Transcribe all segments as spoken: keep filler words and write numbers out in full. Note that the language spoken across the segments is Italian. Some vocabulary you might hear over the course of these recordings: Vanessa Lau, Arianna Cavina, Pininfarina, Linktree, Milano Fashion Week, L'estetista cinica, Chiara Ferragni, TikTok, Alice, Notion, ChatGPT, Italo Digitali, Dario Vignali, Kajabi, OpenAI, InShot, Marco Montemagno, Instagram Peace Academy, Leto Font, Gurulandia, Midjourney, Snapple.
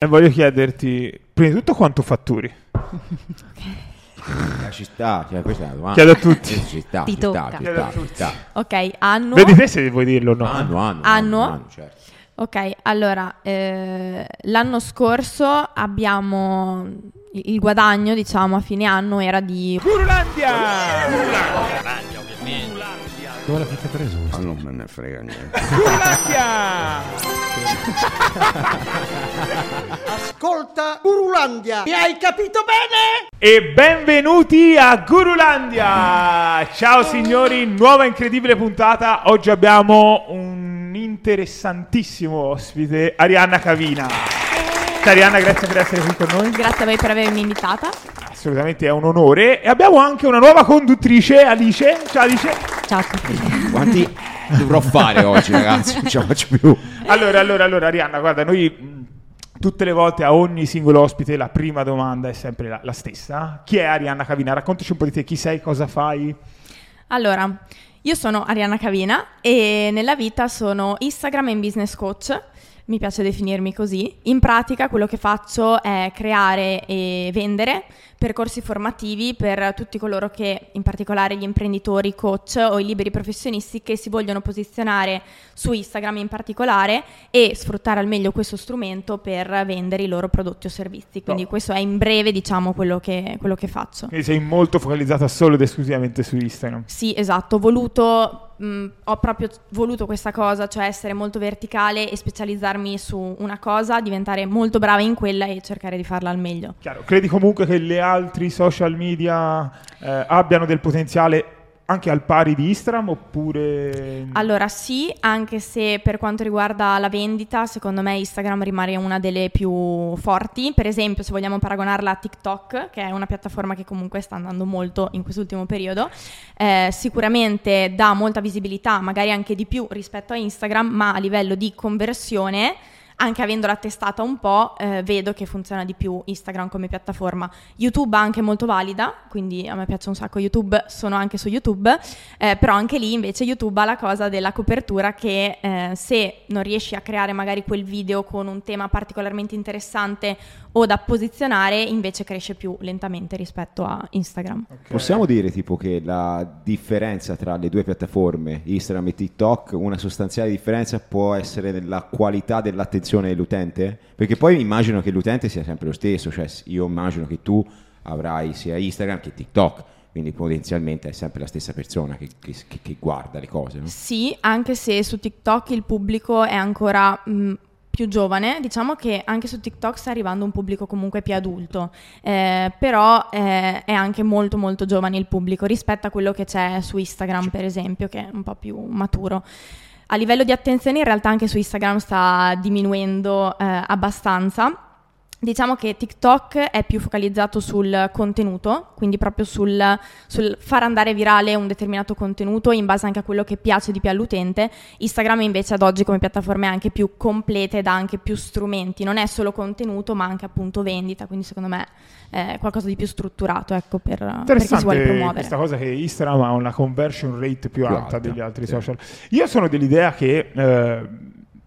E voglio chiederti, prima di tutto, quanto fatturi? Okay. Ci sta, questa è la domanda. Chiedo a tutti. Ci sta, ti ci tocca. Sta, ci sta, ci sta. Ok, anno. Vedi te se vuoi dirlo o no. Anno, anno. Anno, anno certo. Ok, allora, eh, l'anno scorso abbiamo... Il guadagno, diciamo, a fine anno era di... Gurulandia! Gurulandia, ovviamente. Dove l'avete preso? Ah, non me ne frega niente. Gurulandia! Ascolta Gurulandia, mi hai capito bene? E benvenuti a Gurulandia! Ciao signori, nuova incredibile puntata. Oggi abbiamo un interessantissimo ospite, Arianna Cavina. Arianna, grazie per essere qui con noi. Grazie a voi per avermi invitata. Assolutamente, è un onore. E abbiamo anche una nuova conduttrice, Alice. Ciao Alice. Ciao a tutti. Quanti dovrò fare oggi, ragazzi? Non ce la faccio più. Allora, allora, allora, Arianna, guarda, noi tutte le volte a ogni singolo ospite la prima domanda è sempre la, la stessa. Chi è Arianna Cavina? Raccontaci un po' di te, chi sei, cosa fai? Allora, io sono Arianna Cavina e nella vita sono Instagram and Business Coach. Mi piace definirmi così. In pratica quello che faccio è creare e vendere percorsi formativi per tutti coloro che, in particolare gli imprenditori, coach o i liberi professionisti che si vogliono posizionare su Instagram in particolare e sfruttare al meglio questo strumento per vendere i loro prodotti o servizi. Quindi no. Questo è in breve, diciamo, quello che, quello che faccio. Quindi sei molto focalizzata solo ed esclusivamente su Instagram. Sì, esatto. Ho voluto... Mm, ho proprio voluto questa cosa, cioè essere molto verticale e specializzarmi su una cosa, diventare molto brava in quella e cercare di farla al meglio. Chiaro. Credi comunque che le altri social media eh, abbiano del potenziale anche al pari di Instagram oppure... Allora sì, anche se per quanto riguarda la vendita secondo me Instagram rimane una delle più forti. Per esempio, se vogliamo paragonarla a TikTok, che è una piattaforma che comunque sta andando molto in quest'ultimo periodo, eh, sicuramente dà molta visibilità, magari anche di più rispetto a Instagram, ma a livello di conversione, anche avendola testata un po', eh, vedo che funziona di più Instagram come piattaforma. YouTube è anche molto valida, quindi a me piace un sacco YouTube, sono anche su YouTube, eh, però anche lì invece YouTube ha la cosa della copertura che eh, se non riesci a creare magari quel video con un tema particolarmente interessante o da posizionare, invece cresce più lentamente rispetto a Instagram. Okay. Possiamo dire tipo che la differenza tra le due piattaforme, Instagram e TikTok, una sostanziale differenza può essere nella qualità dell'attenzione dell'utente? Perché poi immagino che l'utente sia sempre lo stesso, cioè io immagino che tu avrai sia Instagram che TikTok, quindi potenzialmente è sempre la stessa persona che, che, che guarda le cose, no? Sì, anche se su TikTok il pubblico è ancora... Mh, più giovane, diciamo che anche su TikTok sta arrivando un pubblico comunque più adulto, eh, però eh, è anche molto molto giovane il pubblico rispetto a quello che c'è su Instagram, per esempio, che è un po' più maturo. A livello di attenzione in realtà anche su Instagram sta diminuendo eh, abbastanza. Diciamo che TikTok è più focalizzato sul contenuto, quindi proprio sul, sul far andare virale un determinato contenuto in base anche a quello che piace di più all'utente. Instagram invece ad oggi come piattaforma è anche più completa ed ha anche più strumenti, non è solo contenuto ma anche appunto vendita, quindi secondo me è qualcosa di più strutturato, ecco, per, per chi si vuole promuovere. Questa cosa che Instagram ha una conversion rate più, più alta, alta degli altri, sì, social. Io sono dell'idea che eh,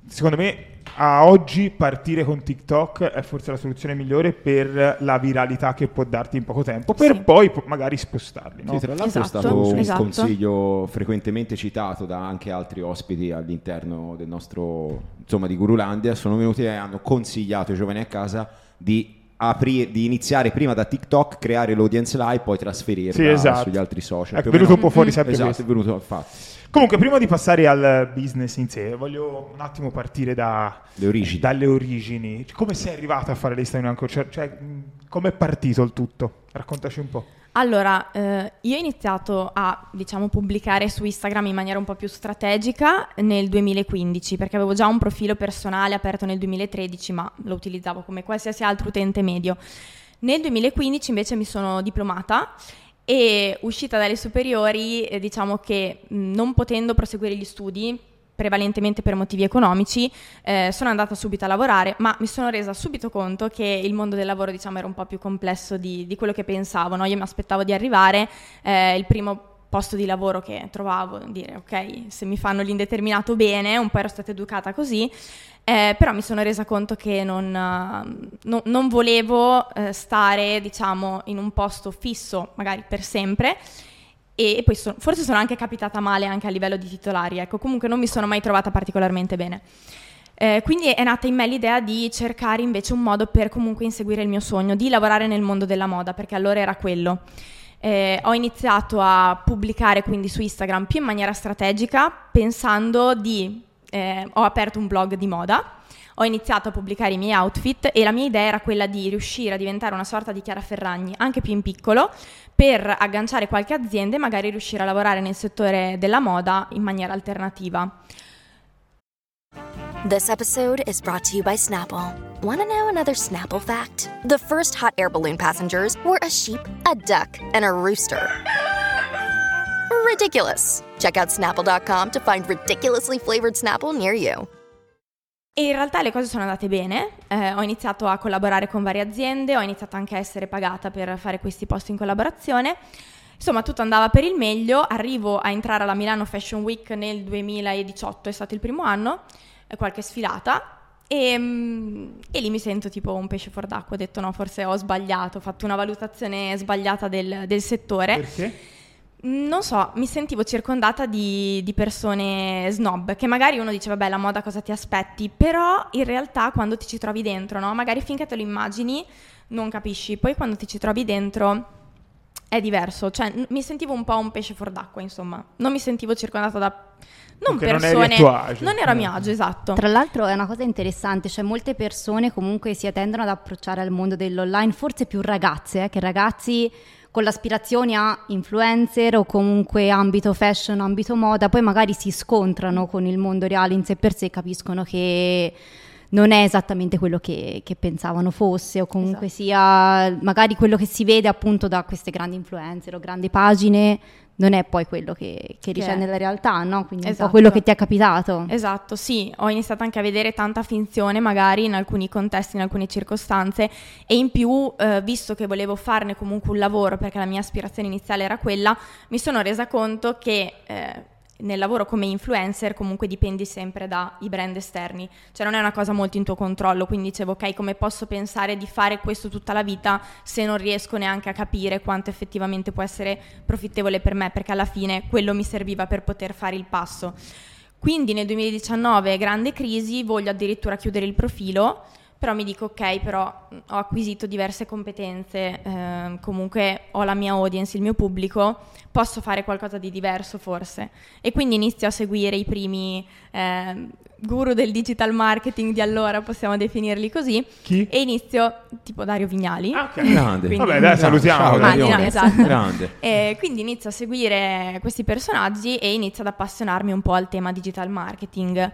secondo me a oggi partire con TikTok è forse la soluzione migliore per la viralità che può darti in poco tempo, per sì, poi magari spostarli, no? Sì, tra l'altro, esatto, è stato un esatto. consiglio frequentemente citato da anche altri ospiti all'interno del nostro, insomma, di Gurulandia. Sono venuti e hanno consigliato ai giovani a casa di Apri- di iniziare prima da TikTok, creare l'audience là e poi trasferirla, sì, esatto, sugli altri social. È venuto un po' fuori sempre, esatto, questo. È venuto, infatti. Comunque, prima di passare al business in sé, voglio un attimo partire da, Le origini. dalle origini. Come sei arrivato a fare l'Instagram? Cioè, cioè come è partito il tutto? Raccontaci un po'. Allora, eh, io ho iniziato a, diciamo, pubblicare su Instagram in maniera un po' più strategica nel duemilaquindici, perché avevo già un profilo personale aperto nel duemilatredici, ma lo utilizzavo come qualsiasi altro utente medio. Nel duemilaquindici invece mi sono diplomata e, uscita dalle superiori, eh, diciamo che non potendo proseguire gli studi, prevalentemente per motivi economici, eh, sono andata subito a lavorare, ma mi sono resa subito conto che il mondo del lavoro, diciamo, era un po' più complesso di, di quello che pensavo, no? Io mi aspettavo di arrivare, eh, il primo posto di lavoro che trovavo, dire ok, se mi fanno l'indeterminato bene, un po' ero stata educata così, eh, però mi sono resa conto che non, no, non volevo eh, stare, diciamo, in un posto fisso, magari per sempre, e poi sono, forse sono anche capitata male anche a livello di titolari, ecco, comunque non mi sono mai trovata particolarmente bene. Eh, quindi è nata in me l'idea di cercare invece un modo per comunque inseguire il mio sogno, di lavorare nel mondo della moda, perché allora era quello. Eh, ho iniziato a pubblicare quindi su Instagram più in maniera strategica, pensando di... Eh, ho aperto un blog di moda, ho iniziato a pubblicare i miei outfit e la mia idea era quella di riuscire a diventare una sorta di Chiara Ferragni, anche più in piccolo, per agganciare qualche azienda e magari riuscire a lavorare nel settore della moda in maniera alternativa. This episode is brought to you by Snapple. Want to know another Snapple fact? The first hot air balloon passengers were a sheep, a duck, and a rooster. Ridiculous. Check out Snapple dot com to find ridiculously flavored Snapple near you. E in realtà le cose sono andate bene, eh, ho iniziato a collaborare con varie aziende, ho iniziato anche a essere pagata per fare questi post in collaborazione. Insomma, tutto andava per il meglio, arrivo a entrare alla Milano Fashion Week nel duemiladiciotto, è stato il primo anno, qualche sfilata, e, e lì mi sento tipo un pesce fuor d'acqua. Ho detto no, forse ho sbagliato, ho fatto una valutazione sbagliata del, del settore. Perché? Non so, mi sentivo circondata di, di persone snob, che magari uno dice vabbè, la moda cosa ti aspetti, però in realtà quando ti ci trovi dentro, no? Magari finché te lo immagini non capisci, poi quando ti ci trovi dentro è diverso. Cioè n- mi sentivo un po' un pesce fuor d'acqua, insomma, non mi sentivo circondata da... Non Perché persone, non, eri a tuo agio. non era a mio agio, esatto. Tra l'altro è una cosa interessante, cioè molte persone comunque si tendono ad approcciare al mondo dell'online, forse più ragazze eh, che ragazzi, con l'aspirazione a influencer o comunque ambito fashion, ambito moda, poi magari si scontrano con il mondo reale in sé per sé, capiscono che non è esattamente quello che, che pensavano fosse, o comunque esatto. sia magari quello che si vede appunto da queste grandi influencer o grandi pagine non è poi quello che, che riceve nella realtà, no? Quindi esatto. un po' quello che ti è capitato. Esatto, sì, ho iniziato anche a vedere tanta finzione magari in alcuni contesti, in alcune circostanze, e in più eh, visto che volevo farne comunque un lavoro, perché la mia aspirazione iniziale era quella, mi sono resa conto che eh, nel lavoro come influencer comunque dipendi sempre dai brand esterni, cioè non è una cosa molto in tuo controllo, quindi dicevo ok, come posso pensare di fare questo tutta la vita se non riesco neanche a capire quanto effettivamente può essere profittevole per me, perché alla fine quello mi serviva per poter fare il passo. Quindi nel duemiladiciannove grande crisi, voglio addirittura chiudere il profilo, però mi dico ok, però ho acquisito diverse competenze, eh, comunque ho la mia audience, il mio pubblico, posso fare qualcosa di diverso forse. E quindi inizio a seguire i primi eh, guru del digital marketing di allora, possiamo definirli così. Chi? E inizio tipo Dario Vignali. Ah, okay. Grande. Quindi, vabbè, dai, salutiamo. Dario. No, esatto. Grande. E quindi inizio a seguire questi personaggi e inizio ad appassionarmi un po' al tema digital marketing.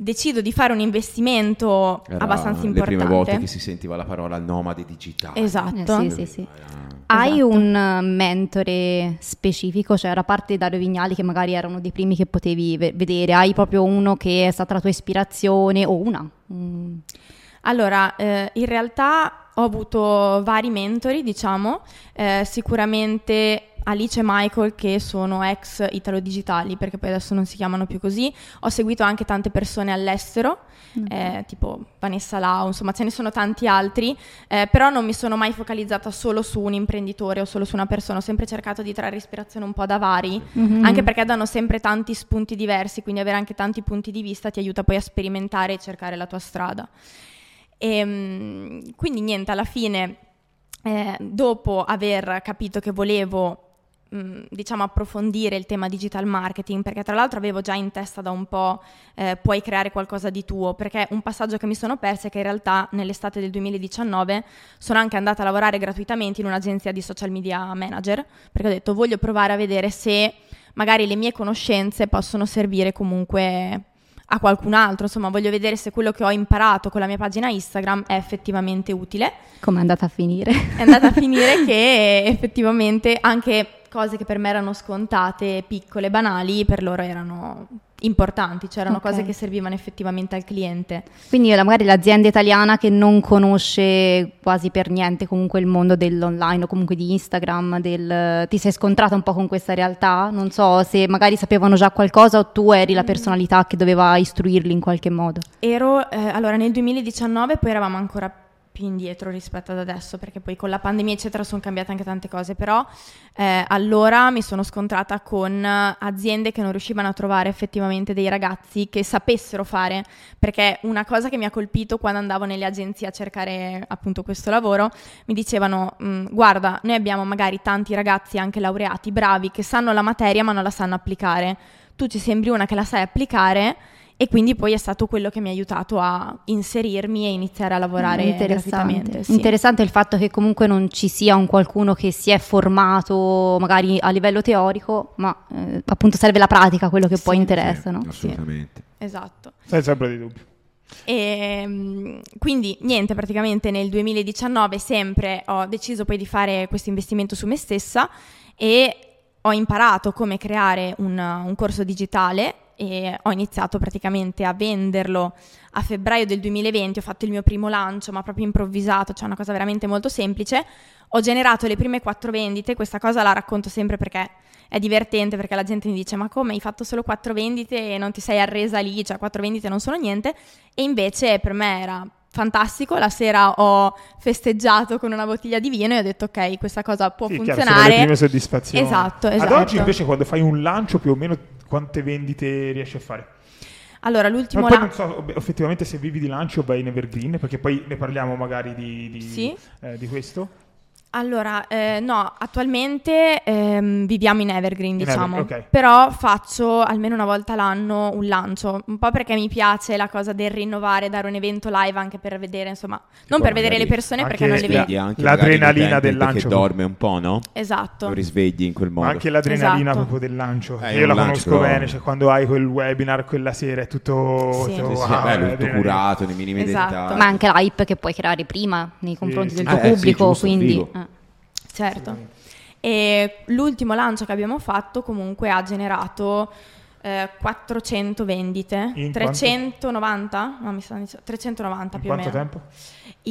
Decido di fare un investimento Era abbastanza importante. Le prime volte che si sentiva la parola nomade digitale. Esatto. Eh, sì, sì, sì. Hai esatto. un mentore specifico? Cioè, a parte Dario Vignali, che magari era uno dei primi che potevi vedere, hai proprio uno che è stata la tua ispirazione o una? Mm. Allora, eh, in realtà ho avuto vari mentori, diciamo, eh, sicuramente... Alice e Michael, che sono ex Italo Digitali, perché poi adesso non si chiamano più così. Ho seguito anche tante persone all'estero, okay. eh, tipo Vanessa Lau, insomma ce ne sono tanti altri, eh, però non mi sono mai focalizzata solo su un imprenditore o solo su una persona, ho sempre cercato di trarre ispirazione un po' da vari, mm-hmm. anche perché danno sempre tanti spunti diversi, quindi avere anche tanti punti di vista ti aiuta poi a sperimentare e cercare la tua strada. E, quindi niente, alla fine, eh, dopo aver capito che volevo diciamo approfondire il tema digital marketing, perché tra l'altro avevo già in testa da un po' eh, puoi creare qualcosa di tuo, perché un passaggio che mi sono persa è che in realtà nell'estate del duemiladiciannove sono anche andata a lavorare gratuitamente in un'agenzia di social media manager, perché ho detto voglio provare a vedere se magari le mie conoscenze possono servire comunque a qualcun altro, insomma voglio vedere se quello che ho imparato con la mia pagina Instagram è effettivamente utile. Come è andata a finire? È andata a finire che effettivamente anche cose che per me erano scontate, piccole, banali, per loro erano importanti, c'erano okay. cose che servivano effettivamente al cliente. Quindi magari l'azienda italiana che non conosce quasi per niente comunque il mondo dell'online o comunque di Instagram, del... ti sei scontrata un po' con questa realtà? Non so se magari sapevano già qualcosa o tu eri la personalità che doveva istruirli in qualche modo. Ero, eh, allora nel duemiladiciannove poi eravamo ancora più indietro rispetto ad adesso, perché poi con la pandemia eccetera sono cambiate anche tante cose, però eh, allora mi sono scontrata con aziende che non riuscivano a trovare effettivamente dei ragazzi che sapessero fare, perché una cosa che mi ha colpito quando andavo nelle agenzie a cercare appunto questo lavoro, mi dicevano guarda, noi abbiamo magari tanti ragazzi anche laureati, bravi, che sanno la materia ma non la sanno applicare, tu ci sembri una che la sai applicare. E quindi poi è stato quello che mi ha aiutato a inserirmi e iniziare a lavorare. Interessante, sì. Interessante il fatto che comunque non ci sia un qualcuno che si è formato magari a livello teorico, ma eh, appunto serve la pratica, quello che sì, poi interessa, sì, no? Assolutamente. Sì. Esatto. Sei sempre di dubbio. E quindi niente, praticamente nel duemiladiciannove sempre ho deciso poi di fare questo investimento su me stessa e ho imparato come creare un, un corso digitale e ho iniziato praticamente a venderlo a febbraio del duemilaventi, ho fatto il mio primo lancio ma proprio improvvisato, cioè una cosa veramente molto semplice, ho generato le prime quattro vendite, questa cosa la racconto sempre perché è divertente, perché la gente mi dice ma come hai fatto solo quattro vendite e non ti sei arresa lì, cioè quattro vendite non sono niente, e invece per me era fantastico, la sera ho festeggiato con una bottiglia di vino e ho detto ok, questa cosa può sì, funzionare. Chiaro, sono le prime soddisfazioni. Esatto, esatto. Ad oggi invece quando fai un lancio più o meno quante vendite riesci a fare? Allora l'ultimo ma poi la... non so effettivamente se vivi di lancio o vai in evergreen, perché poi ne parliamo magari di, di, sì. eh, di questo. Allora, eh, no, attualmente ehm, viviamo in evergreen, in diciamo, evergreen, okay. Però faccio almeno una volta l'anno un lancio, un po' perché mi piace la cosa del rinnovare, dare un evento live anche per vedere, insomma, che non per vedere le persone perché non le vedi. Anche l'adrenalina del lancio. Che dorme un po', no? Esatto. Lo risvegli in quel modo. Ma anche l'adrenalina esatto. proprio del lancio, eh, io la lancio conosco bene, cioè quando hai quel webinar quella sera è tutto, sì. tutto, sì, sì, wow, è bello, tutto curato, nei minimi esatto. dettagli. Ma anche l'hype che puoi creare prima nei confronti sì, del sì. tuo ah, pubblico, eh, sì, quindi... Certo, e l'ultimo lancio che abbiamo fatto comunque ha generato eh, quattrocento vendite, in trecentonovanta? No, mi stanno dicendo, trecentonovanta in più o meno. In quanto tempo?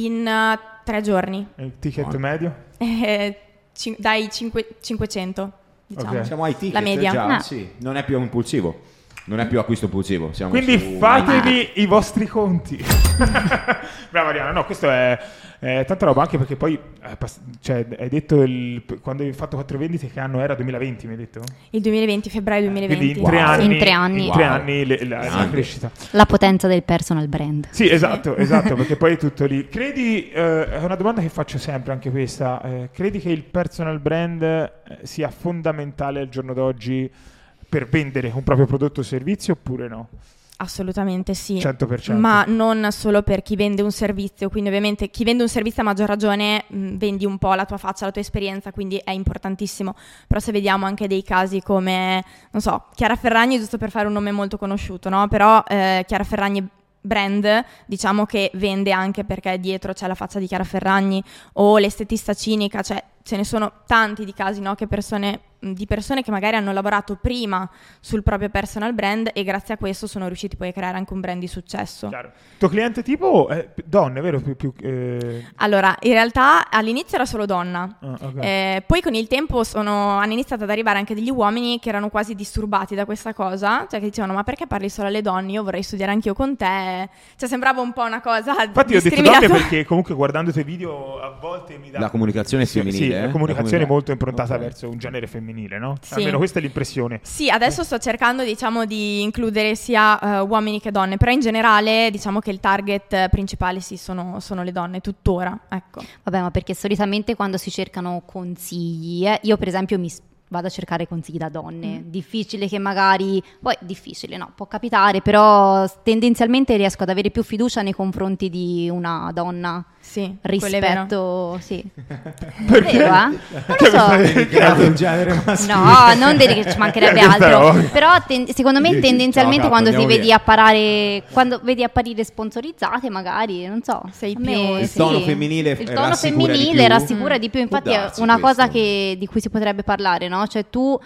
In uh, tre giorni. E il ticket oh. medio? Eh, cin- dai cinque- cinquecento, diciamo. Okay. Siamo ai ticket, la media. Già, no. sì, non è più impulsivo. Non è più acquisto impulsivo. Siamo Quindi su... fatevi ah. i vostri conti. Brava Arianna. No, questo è, è tanta roba, anche perché poi eh, pass- cioè, hai detto il, quando hai fatto quattro vendite, che anno era? duemilaventi, mi hai detto? Il duemilaventi, febbraio duemilaventi. Quindi in wow. tre anni, in tre anni, in tre wow. anni le, la, sì. la crescita. La potenza del personal brand. Sì, esatto, sì. esatto, perché poi è tutto lì. Credi, eh, è una domanda che faccio sempre anche questa, eh, credi che il personal brand sia fondamentale al giorno d'oggi per vendere un proprio prodotto o servizio oppure no? Assolutamente sì, cento per cento. Ma non solo per chi vende un servizio, quindi ovviamente chi vende un servizio a maggior ragione mh, vendi un po' la tua faccia, la tua esperienza, quindi è importantissimo, però se vediamo anche dei casi come, non so, Chiara Ferragni, giusto per fare un nome molto conosciuto, no? Però eh, Chiara Ferragni brand, diciamo che vende anche perché dietro c'è la faccia di Chiara Ferragni, o l'estetista cinica, cioè ce ne sono tanti di casi, no? Che persone, di persone che magari hanno lavorato prima sul proprio personal brand e grazie a questo sono riusciti poi a creare anche un brand di successo. Chiaro. Tuo cliente tipo è donna, è vero? Più, più, eh... Allora, in realtà all'inizio era solo donna, ah, okay. eh, poi con il tempo sono, hanno iniziato ad arrivare anche degli uomini che erano quasi disturbati da questa cosa, cioè che dicevano ma perché parli solo alle donne, io vorrei studiare anch'io con te, cioè sembrava un po' una cosa infatti discriminata. Io ho detto donne perché comunque guardando i tuoi video a volte mi dà... La comunicazione femminile. Sì, sì, eh? La comunicazione la molto improntata okay. verso un genere femminile. No? Sì. Almeno questa è l'impressione. Sì, adesso sto cercando diciamo di includere sia uh, uomini che donne, però in generale diciamo che il target principale sì sono, sono le donne tuttora, ecco. Vabbè, ma perché solitamente quando si cercano consigli, eh, io per esempio mi vado a cercare consigli da donne, mm. difficile che magari, poi difficile no, può capitare, però tendenzialmente riesco ad avere più fiducia nei confronti di una donna sì, rispetto, sì. Perché? Vero, eh? Non lo so. No, non dire che ci mancherebbe altro, però ten- secondo me tendenzialmente no, quando ti vedi apparare, quando vedi apparire sponsorizzate magari, non so, sei più me, il sì. tono femminile, il tono femminile rassicura di più, rassicura mm. di più. Infatti è una questo. cosa che di cui si potrebbe parlare, no? Cioè tu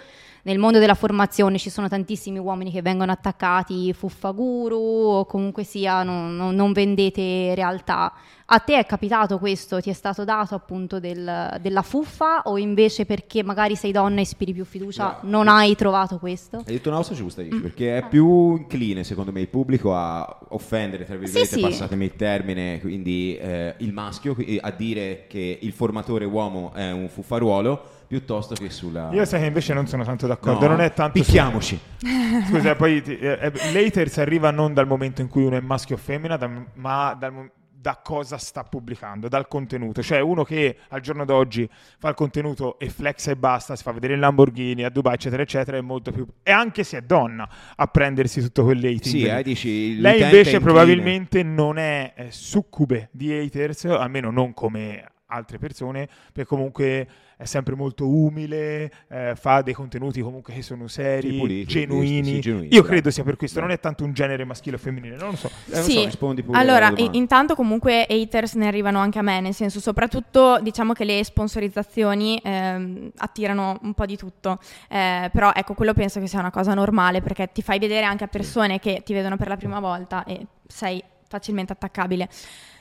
nel mondo della formazione ci sono tantissimi uomini che vengono attaccati fuffaguru o comunque sia non, non, non vendete realtà. A te è capitato questo? Ti è stato dato appunto del, della fuffa o invece perché magari sei donna e ispiri più fiducia no, non hai trovato questo? Hai detto una cosa giusta, mm. perché è più incline secondo me il pubblico a offendere, tra virgolette, sì, sì. passatemi il termine, quindi eh, il maschio, a dire che il formatore uomo è un fuffaruolo piuttosto che sulla... Io sai che invece non sono tanto d'accordo, no, non è tanto... Picchiamoci! Su... Scusa, poi eh, l'haters arriva non dal momento in cui uno è maschio o femmina, da, ma dal momento... da cosa sta pubblicando, dal contenuto. Cioè uno che al giorno d'oggi fa il contenuto e flexa e basta, si fa vedere il Lamborghini a Dubai eccetera eccetera, è molto più, e anche se è donna, a prendersi tutto quel hating. Sì, eh, dici, lei invece probabilmente incline. non è eh, succube di haters, almeno non come altre persone, perché comunque è sempre molto umile, eh, fa dei contenuti comunque che sono seri, sì, puliti, genuini. Giusti, sì, genuini. Io credo sia per questo, no. non è tanto un genere maschile o femminile, non lo so. Eh, sì. non so rispondi pure allora, alla domanda. Intanto comunque haters ne arrivano anche a me, nel senso soprattutto diciamo che le sponsorizzazioni eh, attirano un po' di tutto, eh, però ecco, quello penso che sia una cosa normale, perché ti fai vedere anche a persone sì. che ti vedono per la prima volta e sei facilmente attaccabile.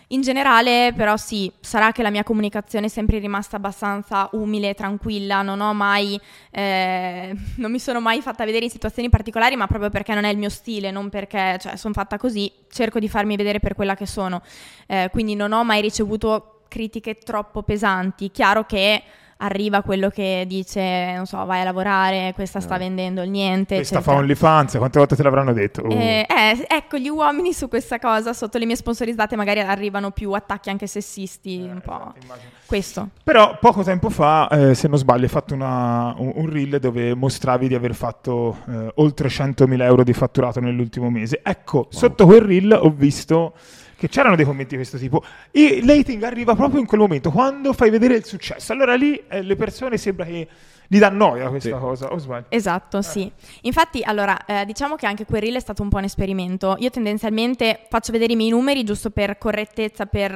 In generale però sì, sarà che la mia comunicazione è sempre rimasta abbastanza umile, tranquilla, non ho mai, eh, non mi sono mai fatta vedere in situazioni particolari, ma proprio perché non è il mio stile, non perché cioè, sono fatta così, cerco di farmi vedere per quella che sono, eh, quindi non ho mai ricevuto critiche troppo pesanti. Chiaro che arriva quello che dice, non so, vai a lavorare, questa sta vendendo il niente. Questa eccetera. Fa OnlyFans, quante volte te l'avranno detto? Uh. Eh, eh, ecco, gli uomini su questa cosa, sotto le mie sponsorizzate magari arrivano più attacchi anche sessisti, eh, un po'. Immagino. Questo. Però poco tempo fa, eh, se non sbaglio, hai fatto una, un, un reel dove mostravi di aver fatto eh, oltre centomila euro di fatturato nell'ultimo mese. Ecco, wow. Sotto quel reel ho visto... che c'erano dei commenti di questo tipo, e l'hating arriva proprio in quel momento, quando fai vedere il successo. Allora lì eh, le persone sembra che gli dà noia questa sì. cosa, o sbaglio? Esatto, eh. sì. Infatti, allora, eh, diciamo che anche quel reel è stato un po' un esperimento. Io tendenzialmente faccio vedere i miei numeri giusto per correttezza, per,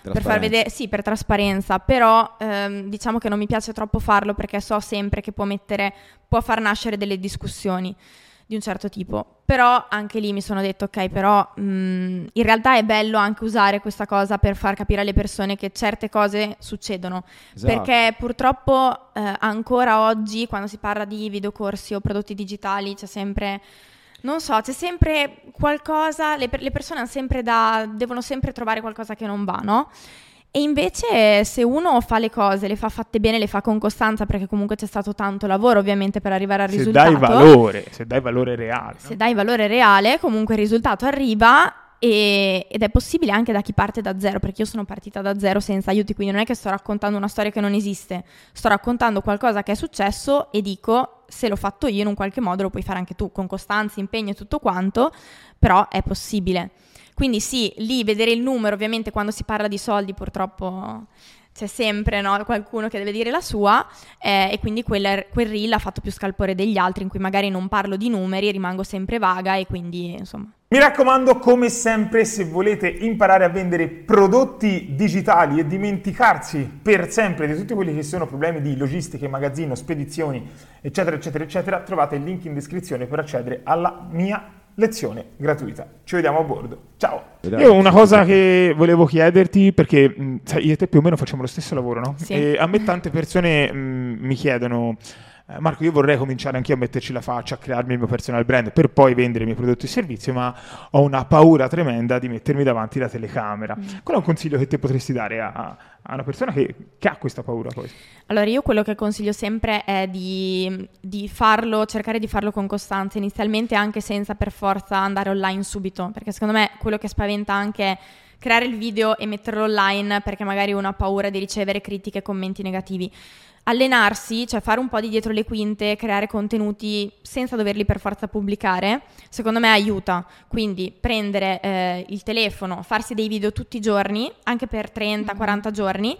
per far vedere, sì, per trasparenza, però ehm, diciamo che non mi piace troppo farlo perché so sempre che può mettere, può far nascere delle discussioni di un certo tipo, però anche lì mi sono detto ok, però mh, in realtà è bello anche usare questa cosa per far capire alle persone che certe cose succedono, esatto. perché purtroppo eh, ancora oggi quando si parla di videocorsi o prodotti digitali c'è sempre, non so, c'è sempre qualcosa, le, le persone hanno sempre da, devono sempre trovare qualcosa che non va, no? E invece se uno fa le cose, le fa fatte bene, le fa con costanza, perché comunque c'è stato tanto lavoro ovviamente per arrivare al se risultato. Se dai valore, se dai valore reale. Se no? dai valore reale, comunque il risultato arriva e, ed è possibile anche da chi parte da zero, perché io sono partita da zero senza aiuti, quindi non è che sto raccontando una storia che non esiste, sto raccontando qualcosa che è successo e dico... se l'ho fatto io in un qualche modo lo puoi fare anche tu, con costanza, impegno e tutto quanto, però è possibile. Quindi sì, lì vedere il numero, ovviamente quando si parla di soldi purtroppo c'è sempre no, qualcuno che deve dire la sua, eh, e quindi quel, quel reel ha fatto più scalpore degli altri, in cui magari non parlo di numeri, rimango sempre vaga e quindi insomma... Mi raccomando, come sempre, se volete imparare a vendere prodotti digitali e dimenticarsi per sempre di tutti quelli che sono problemi di logistica, magazzino, spedizioni, eccetera, eccetera, eccetera, trovate il link in descrizione per accedere alla mia lezione gratuita. Ci vediamo a bordo. Ciao! Io una cosa che volevo chiederti, perché sai, io e te più o meno facciamo lo stesso lavoro, no? Sì. E a me tante persone mh, mi chiedono... Marco, io vorrei cominciare anche io a metterci la faccia, a crearmi il mio personal brand per poi vendere i miei prodotti e servizi, ma ho una paura tremenda di mettermi davanti la telecamera. Mm. Qual è un consiglio che te potresti dare a, a una persona che, che ha questa paura poi? Allora, io quello che consiglio sempre è di, di farlo, cercare di farlo con costanza, inizialmente anche senza per forza andare online subito, perché secondo me quello che spaventa anche è creare il video e metterlo online, perché magari uno ha paura di ricevere critiche e commenti negativi. Allenarsi, cioè fare un po' di dietro le quinte, creare contenuti senza doverli per forza pubblicare, secondo me aiuta. Quindi prendere eh, il telefono, farsi dei video tutti i giorni, anche per trenta quaranta giorni,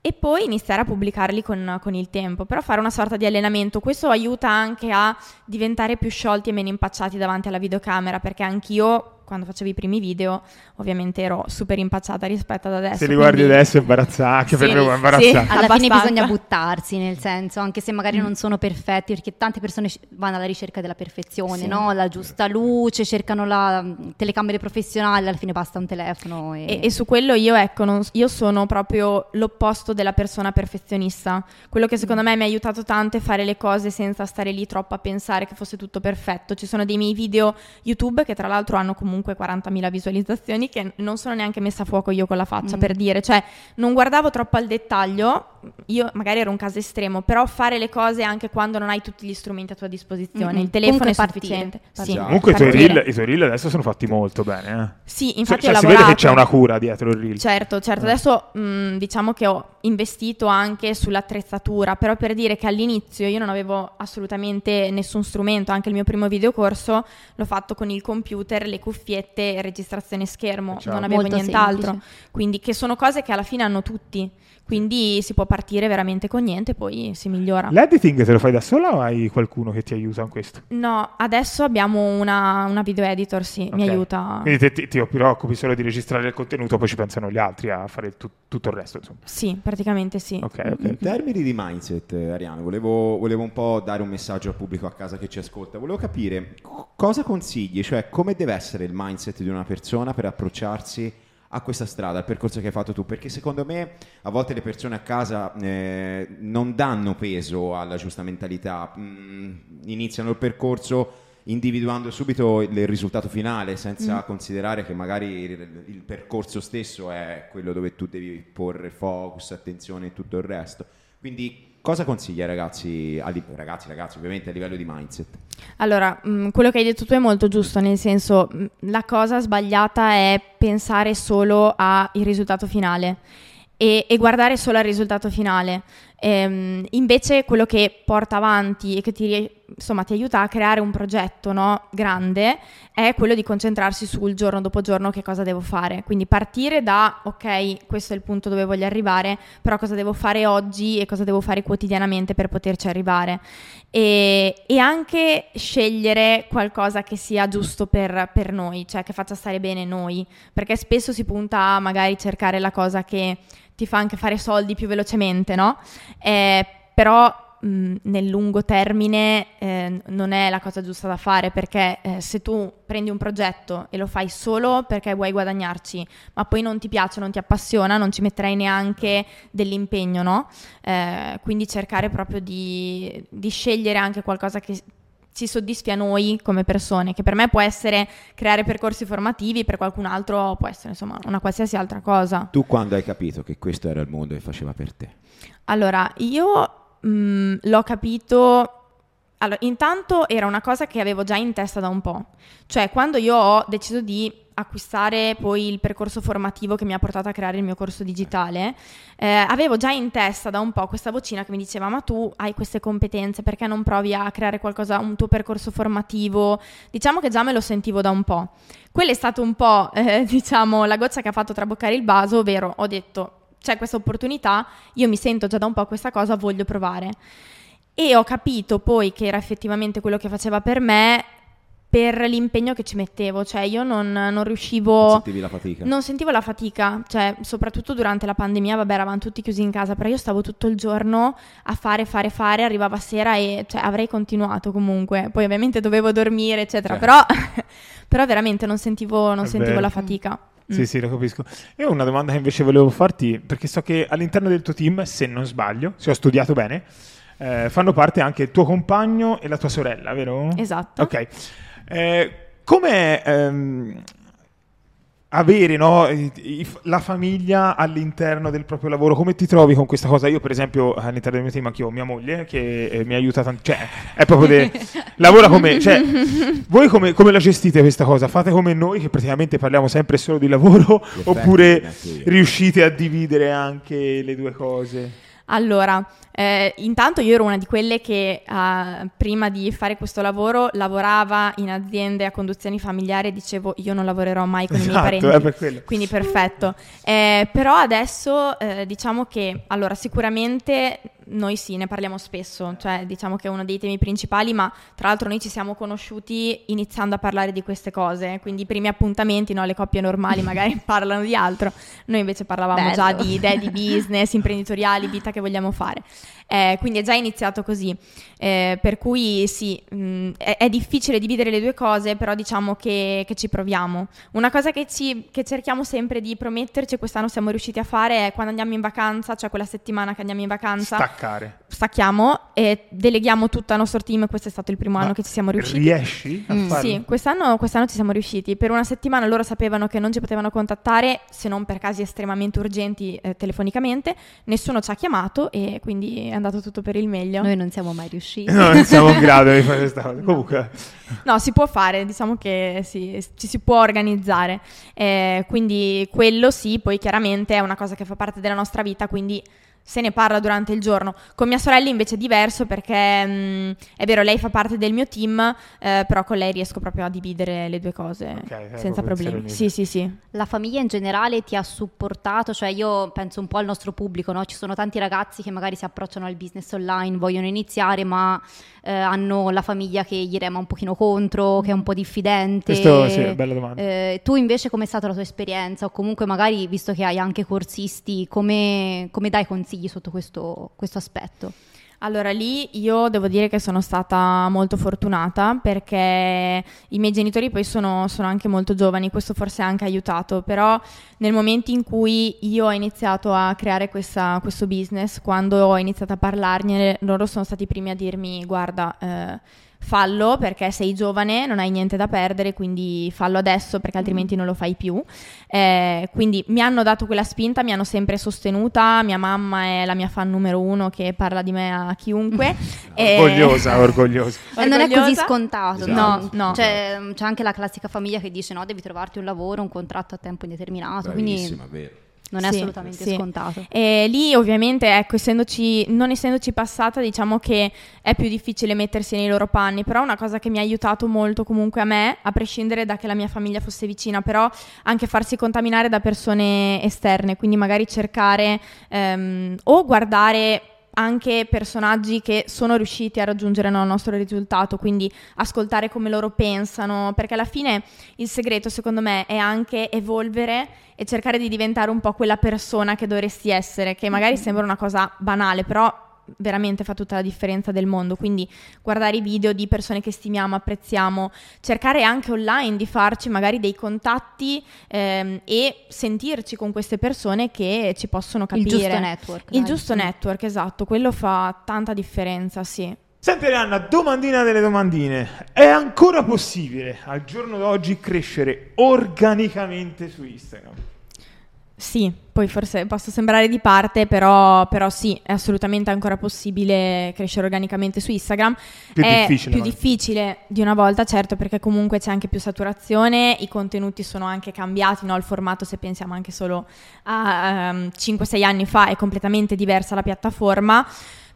e poi iniziare a pubblicarli con, con il tempo, però fare una sorta di allenamento. Questo aiuta anche a diventare più sciolti e meno impacciati davanti alla videocamera, perché anch'io quando facevo i primi video ovviamente ero super impacciata rispetto ad adesso. Se li guardi quindi... adesso è imbarazzante, sì, per me è imbarazzante. Sì, alla abbastanza. Fine bisogna buttarsi, nel senso, anche se magari mm. non sono perfetti, perché tante persone vanno alla ricerca della perfezione, sì. no? La giusta luce, cercano la telecamera professionale, alla fine basta un telefono. E, e, e su quello io ecco, non, io sono proprio l'opposto della persona perfezionista. Quello che secondo mm. me mi ha aiutato tanto è fare le cose senza stare lì troppo a pensare che fosse tutto perfetto. Ci sono dei miei video YouTube che tra l'altro hanno comunque comunque quarantamila visualizzazioni che non sono neanche messa a fuoco io con la faccia, mm. per dire, cioè non guardavo troppo al dettaglio, io magari ero un caso estremo, però fare le cose anche quando non hai tutti gli strumenti a tua disposizione, mm-hmm. il telefono comunque è partire, sufficiente. Partire. Sì, comunque i tuoi reel adesso sono fatti molto bene. Eh? Sì, infatti cioè, ho lavorato. Si vede che c'è una cura dietro il reel. Certo, certo, eh. adesso mh, diciamo che ho investito anche sull'attrezzatura, però per dire che all'inizio io non avevo assolutamente nessun strumento, anche il mio primo videocorso l'ho fatto con il computer, le cuffie, e registrazione schermo, cioè, non avevo nient'altro, semplice. Quindi che sono cose che alla fine hanno tutti, quindi si può partire veramente con niente e poi si migliora. L'editing te lo fai da sola o hai qualcuno che ti aiuta in questo? No, adesso abbiamo una, una video editor, sì, okay. mi aiuta. Quindi te, ti, ti preoccupi solo di registrare il contenuto, poi ci pensano gli altri a fare il tu, tutto il resto, insomma. Sì, praticamente sì. Okay, okay. In termini di mindset, Arianna, volevo, volevo un po' dare un messaggio al pubblico a casa che ci ascolta, volevo capire cosa consigli, cioè come deve essere il mindset di una persona per approcciarsi a questa strada, al percorso che hai fatto tu, perché secondo me a volte le persone a casa eh, non danno peso alla giusta mentalità, mh, iniziano il percorso individuando subito il risultato finale senza mm. considerare che magari il, il percorso stesso è quello dove tu devi porre focus, attenzione e tutto il resto. Quindi cosa consigli ai ragazzi, ai ragazzi, ragazzi, ovviamente a livello di mindset? Allora, mh, quello che hai detto tu è molto giusto, nel senso mh, la cosa sbagliata è pensare solo al risultato finale e, e guardare solo al risultato finale. Ehm, invece quello che porta avanti e che ti, insomma, ti aiuta a creare un progetto, no, grande è quello di concentrarsi sul giorno dopo giorno che cosa devo fare. Quindi partire da, ok, questo è il punto dove voglio arrivare, però cosa devo fare oggi e cosa devo fare quotidianamente per poterci arrivare. E, e anche scegliere qualcosa che sia giusto per, per noi, cioè che faccia stare bene noi, perché spesso si punta a magari cercare la cosa che ti fa anche fare soldi più velocemente, no? Eh, però mh, nel lungo termine eh, non è la cosa giusta da fare, perché eh, se tu prendi un progetto e lo fai solo perché vuoi guadagnarci, ma poi non ti piace, non ti appassiona, non ci metterai neanche dell'impegno, no? Eh, quindi cercare proprio di, di scegliere anche qualcosa che ci soddisfi a noi come persone, che per me può essere creare percorsi formativi, per qualcun altro può essere insomma una qualsiasi altra cosa. Tu quando hai capito che questo era il mondo che faceva per te? Allora, io mh, l'ho capito... Allora, intanto era una cosa che avevo già in testa da un po', cioè quando io ho deciso di acquistare poi il percorso formativo che mi ha portato a creare il mio corso digitale, eh, avevo già in testa da un po' questa vocina che mi diceva ma tu hai queste competenze, perché non provi a creare qualcosa, un tuo percorso formativo? Diciamo che già me lo sentivo da un po'. Quella è stata un po' eh, diciamo la goccia che ha fatto traboccare il vaso, ovvero ho detto c'è questa opportunità, io mi sento già da un po' questa cosa, voglio provare. E ho capito poi che era effettivamente quello che faceva per me, per l'impegno che ci mettevo, cioè io non, non riuscivo... Non sentivi la fatica? Non sentivo la fatica, cioè soprattutto durante la pandemia, vabbè eravamo tutti chiusi in casa, però io stavo tutto il giorno a fare, fare, fare, arrivava sera e cioè, avrei continuato comunque, poi ovviamente dovevo dormire eccetera, cioè. però, però veramente non sentivo, non sentivo la fatica. Mm. Sì, sì, lo capisco. E una domanda che invece volevo farti, perché so che all'interno del tuo team, se non sbaglio, se ho studiato bene, eh, fanno parte anche il tuo compagno e la tua sorella, vero? Esatto. Ok. Eh, come ehm, avere no, i, i, la famiglia all'interno del proprio lavoro? Come ti trovi con questa cosa? Io per esempio all'interno del mio team anch'io ho mia moglie che eh, mi aiuta tanto, cioè è proprio de- lavora con me, cioè, voi come, come la gestite questa cosa? Fate come noi che praticamente parliamo sempre solo di lavoro le oppure femmine, riuscite a dividere anche le due cose? Allora, eh, intanto io ero una di quelle che eh, prima di fare questo lavoro lavorava in aziende a conduzioni familiari e dicevo io non lavorerò mai con esatto, i miei parenti, per quindi perfetto. Eh, però adesso eh, diciamo che allora sicuramente noi sì, ne parliamo spesso, cioè diciamo che è uno dei temi principali, ma tra l'altro noi ci siamo conosciuti iniziando a parlare di queste cose, quindi i primi appuntamenti, no, le coppie normali magari parlano di altro, noi invece parlavamo Bello. già di idee di business, imprenditoriali, vita che vogliamo fare, eh, quindi è già iniziato così, eh, per cui sì, mh, è, è difficile dividere le due cose, però diciamo che, che ci proviamo. Una cosa che, ci, che cerchiamo sempre di prometterci, quest'anno siamo riusciti a fare, è quando andiamo in vacanza, cioè quella settimana che andiamo in vacanza, staccare, stacchiamo e deleghiamo tutto al nostro team. Questo è stato il primo Ma anno che ci siamo riusciti. Riesci a mm. farlo? Sì, quest'anno, quest'anno ci siamo riusciti. Per una settimana loro sapevano che non ci potevano contattare se non per casi estremamente urgenti, eh, telefonicamente. Nessuno ci ha chiamato e quindi è andato tutto per il meglio. Noi non siamo mai riusciti. No, non siamo in grado di fare questa cosa. No. Comunque, no, si può fare, diciamo che sì, ci si può organizzare. Eh, quindi quello sì, poi chiaramente è una cosa che fa parte della nostra vita, quindi se ne parla durante il giorno. Con mia sorella invece è diverso perché mh, è vero, lei fa parte del mio team, eh, però con lei riesco proprio a dividere le due cose okay, senza problemi. Sì, sì, sì. La famiglia in generale ti ha supportato? Cioè io penso un po' al nostro pubblico, no? Ci sono tanti ragazzi che magari si approcciano al business online, vogliono iniziare, ma eh, hanno la famiglia che gli rema un pochino contro, che è un po' diffidente. Questo sì, è una bella domanda. Eh, tu invece com'è stata la tua esperienza? O comunque magari, visto che hai anche corsisti, come, come dai consigli sotto questo, questo aspetto? Allora lì io devo dire che sono stata molto fortunata perché i miei genitori poi sono, sono anche molto giovani, questo forse ha anche aiutato, però nel momento in cui io ho iniziato a creare questa, questo business, quando ho iniziato a parlarne, loro sono stati i primi a dirmi guarda, eh, fallo perché sei giovane, non hai niente da perdere, quindi fallo adesso perché altrimenti non lo fai più. Eh, quindi mi hanno dato quella spinta, mi hanno sempre sostenuta, mia mamma è la mia fan numero uno che parla di me a chiunque. Orgogliosa, e... orgogliosa. E non orgogliosa? È così scontato. Esatto. No, no. C'è, c'è anche la classica famiglia che dice no, devi trovarti un lavoro, un contratto a tempo indeterminato. Bravissima, quindi... vero. Non è sì, assolutamente sì. scontato. E lì ovviamente, ecco, essendoci, non essendoci passata, diciamo che è più difficile mettersi nei loro panni, però una cosa che mi ha aiutato molto comunque a me, a prescindere da che la mia famiglia fosse vicina, però anche farsi contaminare da persone esterne, quindi magari cercare ehm, o guardare anche personaggi che sono riusciti a raggiungere no, il nostro risultato, quindi ascoltare come loro pensano, perché alla fine il segreto secondo me è anche evolvere e cercare di diventare un po' quella persona che dovresti essere, che magari sembra una cosa banale, però veramente fa tutta la differenza del mondo, quindi guardare i video di persone che stimiamo, apprezziamo, cercare anche online di farci magari dei contatti ehm, e sentirci con queste persone che ci possono capire. Il giusto network. Il dai, giusto sì. network, esatto, quello fa tanta differenza, sì. Sempre Arianna, domandina delle domandine. È ancora possibile al giorno d'oggi crescere organicamente su Instagram? Sì, poi forse posso sembrare di parte, però, però sì, è assolutamente ancora possibile crescere organicamente su Instagram. Più è difficile, più difficile di una volta, certo, perché comunque c'è anche più saturazione, i contenuti sono anche cambiati, no? Il formato, se pensiamo anche solo a um, cinque sei anni fa, è completamente diversa la piattaforma.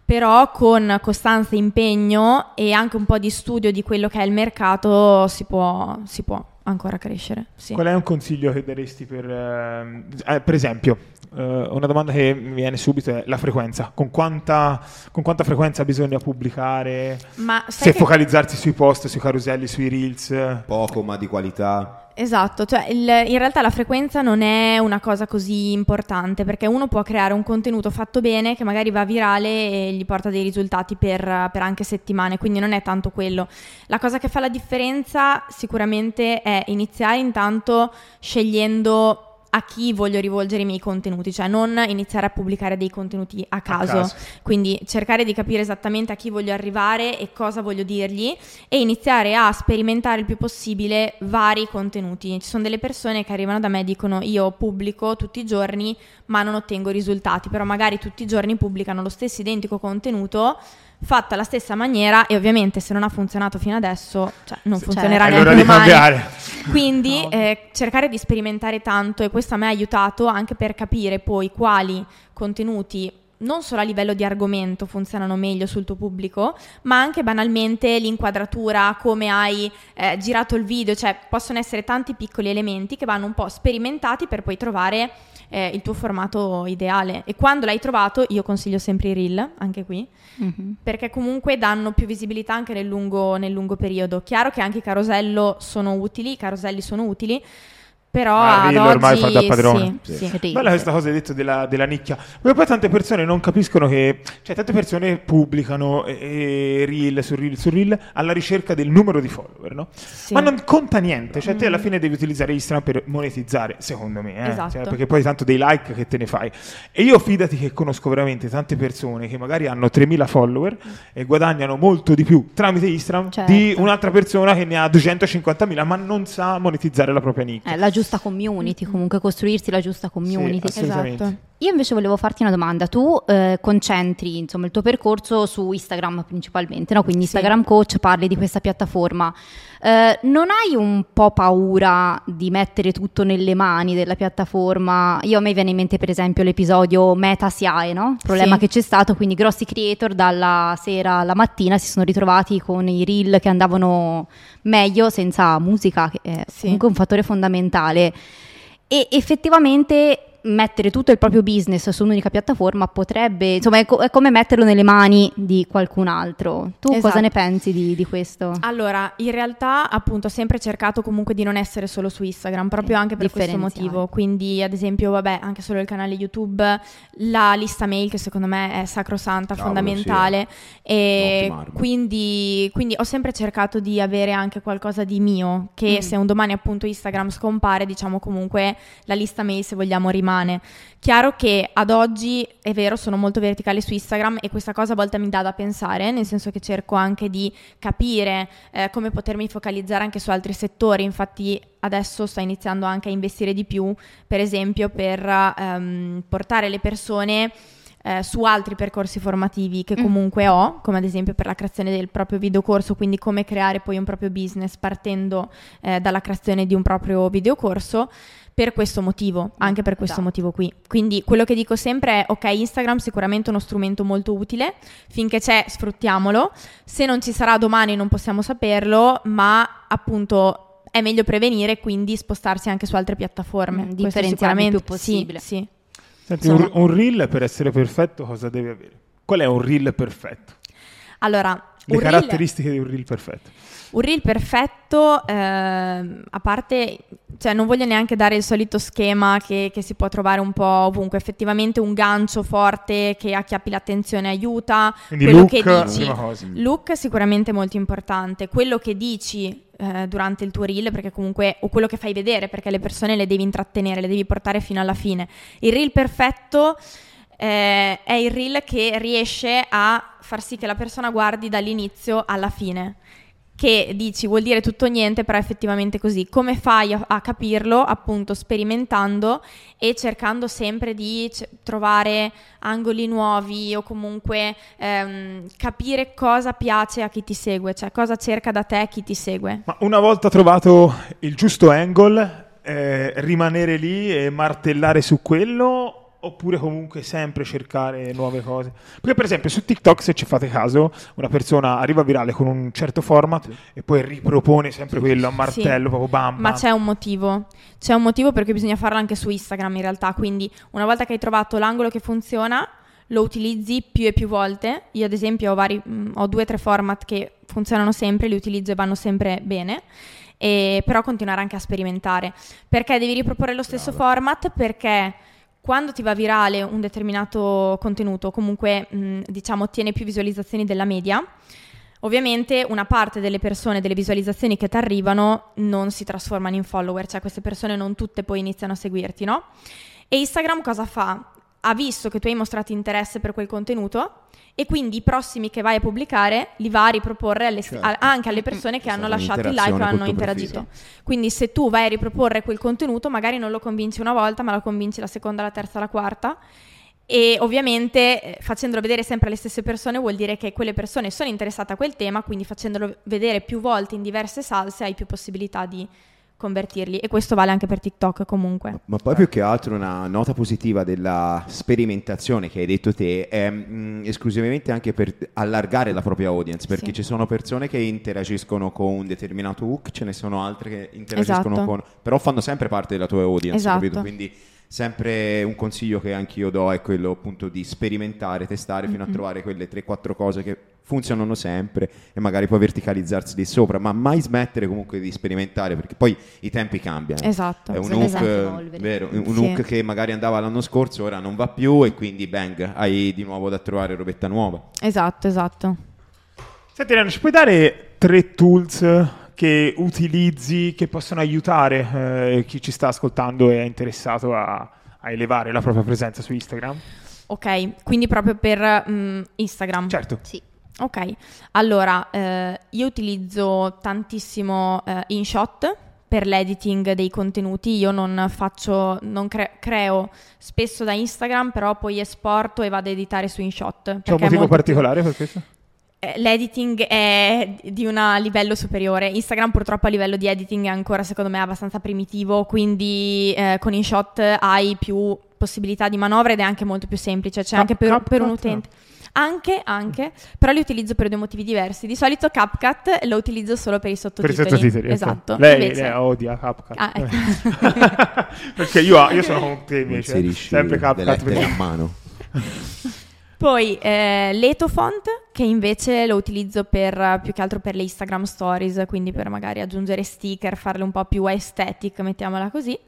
Però con costanza, impegno e anche un po' di studio di quello che è il mercato si può, si può ancora crescere. Sì. Qual è un consiglio che daresti per... Eh, per esempio, eh, una domanda che mi viene subito è la frequenza. Con quanta, con quanta frequenza bisogna pubblicare? Ma se che... focalizzarsi sui post, sui caroselli, sui reels? Poco, ma di qualità. Esatto, cioè il, in realtà la frequenza non è una cosa così importante perché uno può creare un contenuto fatto bene che magari va virale e gli porta dei risultati per, per anche settimane, quindi non è tanto quello. La cosa che fa la differenza sicuramente è iniziare intanto scegliendo a chi voglio rivolgere i miei contenuti, cioè non iniziare a pubblicare dei contenuti a caso, a caso. Quindi cercare di capire esattamente a chi voglio arrivare e cosa voglio dirgli e iniziare a sperimentare il più possibile vari contenuti. Ci sono delle persone che arrivano da me e dicono io pubblico tutti i giorni ma non ottengo risultati, però magari tutti i giorni pubblicano lo stesso identico contenuto fatta alla stessa maniera e ovviamente se non ha funzionato fino adesso cioè, non cioè, funzionerà neanche domani, quindi no. eh, cercare di sperimentare tanto, e questo a me ha aiutato anche per capire poi quali contenuti non solo a livello di argomento funzionano meglio sul tuo pubblico, ma anche banalmente l'inquadratura, come hai eh, girato il video, cioè possono essere tanti piccoli elementi che vanno un po' sperimentati per poi trovare eh, il tuo formato ideale. E quando l'hai trovato, io consiglio sempre i reel, anche qui, mm-hmm. perché comunque danno più visibilità anche nel lungo, nel lungo periodo. Chiaro che anche i carosello sono utili, i caroselli sono utili, però ah, ad ormai oggi fa da padrone. Sì, sì. Sì. Bella questa cosa hai detto della, della nicchia, perché poi tante persone non capiscono che, cioè tante persone pubblicano eh, reel su reel su reel alla ricerca del numero di follower, no? Sì. Ma non conta niente, cioè mm. te alla fine devi utilizzare Instagram per monetizzare, secondo me, eh? Esatto. Cioè, perché poi tanto dei like che te ne fai. E io fidati che conosco veramente tante persone che magari hanno tremila follower mm. e guadagnano molto di più tramite Instagram, certo. di un'altra persona che ne ha duecentocinquantamila ma non sa monetizzare la propria nicchia. Eh, la giusta community, comunque costruirsi la giusta community. Sì, esatto. Io invece volevo farti una domanda. Tu eh, concentri insomma il tuo percorso su Instagram principalmente, no? Quindi Instagram sì. Coach, parli di questa piattaforma. Eh, non hai un po' paura di mettere tutto nelle mani della piattaforma? Io a me viene in mente per esempio l'episodio Meta S I A E, no? Il problema sì. che c'è stato, quindi grossi creator dalla sera alla mattina si sono ritrovati con i reel che andavano meglio senza musica, che è sì. comunque un fattore fondamentale. E effettivamente mettere tutto il proprio business su un'unica piattaforma potrebbe, insomma, è, co- è come metterlo nelle mani di qualcun altro. Tu esatto. cosa ne pensi di, di questo? Allora, in realtà appunto ho sempre cercato comunque di non essere solo su Instagram, proprio eh, anche per questo motivo. Quindi ad esempio, vabbè, anche solo il canale YouTube, la lista mail che secondo me è sacrosanta, Cavolo, fondamentale sì. e quindi, quindi ho sempre cercato di avere anche qualcosa di mio, che mm. se un domani appunto Instagram scompare, diciamo comunque la lista mail, se vogliamo, rimane. Chiaro che ad oggi è vero, sono molto verticale su Instagram e questa cosa a volte mi dà da pensare, nel senso che cerco anche di capire eh, come potermi focalizzare anche su altri settori. Infatti adesso sto iniziando anche a investire di più, per esempio per ehm, portare le persone eh, su altri percorsi formativi che comunque mm. ho, come ad esempio per la creazione del proprio videocorso, quindi come creare poi un proprio business partendo eh, dalla creazione di un proprio videocorso. Per questo motivo, anche per questo da. motivo qui. Quindi quello che dico sempre è, ok, Instagram sicuramente è uno strumento molto utile, finché c'è sfruttiamolo, se non ci sarà domani non possiamo saperlo, ma appunto è meglio prevenire, quindi spostarsi anche su altre piattaforme. Mm, differenziare il più possibile. Sì, sì. Senti, un, un reel per essere perfetto cosa deve avere? Qual è un reel perfetto? Allora, le caratteristiche reel... di un reel perfetto. Un reel perfetto, eh, a parte, cioè non voglio neanche dare il solito schema che, che si può trovare un po' ovunque. Effettivamente un gancio forte che acchiappi l'attenzione aiuta. Quindi quello look, che dici, cosa. Look sicuramente molto importante. Quello che dici eh, durante il tuo reel, perché comunque, o quello che fai vedere, perché le persone le devi intrattenere, le devi portare fino alla fine. Il reel perfetto eh, è il reel che riesce a far sì che la persona guardi dall'inizio alla fine. Che dici vuol dire tutto o niente, però effettivamente così. Come fai a, a capirlo? Appunto sperimentando e cercando sempre di c- trovare angoli nuovi o comunque ehm, capire cosa piace a chi ti segue, cioè cosa cerca da te chi ti segue. Ma una volta trovato il giusto angle, eh, rimanere lì e martellare su quello? Oppure comunque sempre cercare nuove cose? Perché per esempio su TikTok, se ci fate caso, una persona arriva virale con un certo format sì. e poi ripropone sempre quello a martello, sì. proprio bam, bam. Ma c'è un motivo, c'è un motivo perché bisogna farlo anche su Instagram in realtà. Quindi una volta che hai trovato l'angolo che funziona, lo utilizzi più e più volte. Io ad esempio ho, vari, ho due o tre format che funzionano sempre, li utilizzo e vanno sempre bene. E però continuare anche a sperimentare, perché devi riproporre lo stesso Brava. format, perché quando ti va virale un determinato contenuto, comunque mh, diciamo ottiene più visualizzazioni della media, ovviamente una parte delle persone, delle visualizzazioni che ti arrivano non si trasformano in follower, cioè queste persone non tutte poi iniziano a seguirti, no? E Instagram cosa fa? Ha visto che tu hai mostrato interesse per quel contenuto e quindi i prossimi che vai a pubblicare li va a riproporre alle, certo. a, anche alle persone che hanno lasciato il like o hanno interagito. Profilo. Quindi se tu vai a riproporre quel contenuto, magari non lo convinci una volta, ma lo convinci la seconda, la terza, la quarta, e ovviamente facendolo vedere sempre alle stesse persone vuol dire che quelle persone sono interessate a quel tema, quindi facendolo vedere più volte in diverse salse hai più possibilità di convertirli, e questo vale anche per TikTok comunque. Ma, ma poi più che altro una nota positiva della sperimentazione che hai detto te è mh, esclusivamente anche per allargare la propria audience, perché sì, ci sono persone che interagiscono con un determinato hook, ce ne sono altre che interagiscono, esatto, con, però fanno sempre parte della tua audience, esatto, capito? Quindi sempre un consiglio che anch'io do è quello appunto di sperimentare, testare, mm-hmm, fino a trovare quelle tre quattro cose che funzionano sempre e magari poi verticalizzarsi lì sopra, ma mai smettere comunque di sperimentare, perché poi i tempi cambiano. Esatto. È un hook, esatto, vero, un sì, hook che magari andava l'anno scorso, ora non va più, e quindi bang, hai di nuovo da trovare robetta nuova. Esatto, esatto. Senti Arianna, ci puoi dare tre tools che utilizzi, che possono aiutare eh, chi ci sta ascoltando e è interessato a, a elevare la propria presenza su Instagram? Ok, quindi proprio per mh, Instagram? Certo. Sì. Ok, allora eh, io utilizzo tantissimo eh, InShot per l'editing dei contenuti. Io non faccio, non cre- creo spesso da Instagram, però poi esporto e vado ad editare su InShot. C'è un motivo particolare per questo? L'editing è di un livello superiore. Instagram purtroppo a livello di editing è ancora secondo me abbastanza primitivo, quindi eh, con InShot hai più possibilità di manovra ed è anche molto più semplice. C'è Cap- anche per, Cap- per un utente anche, anche, però li utilizzo per due motivi diversi. Di solito CapCut lo utilizzo solo per i sottotitoli. Per i sottotitoli, esatto. Lei, invece... lei odia CapCut. Ah, ecco. Perché io, io sono un te invece, sempre CapCut per a mano. Poi eh, Leto Font, che invece lo utilizzo per più che altro per le Instagram Stories, quindi per magari aggiungere sticker, farle un po' più aesthetic, mettiamola così.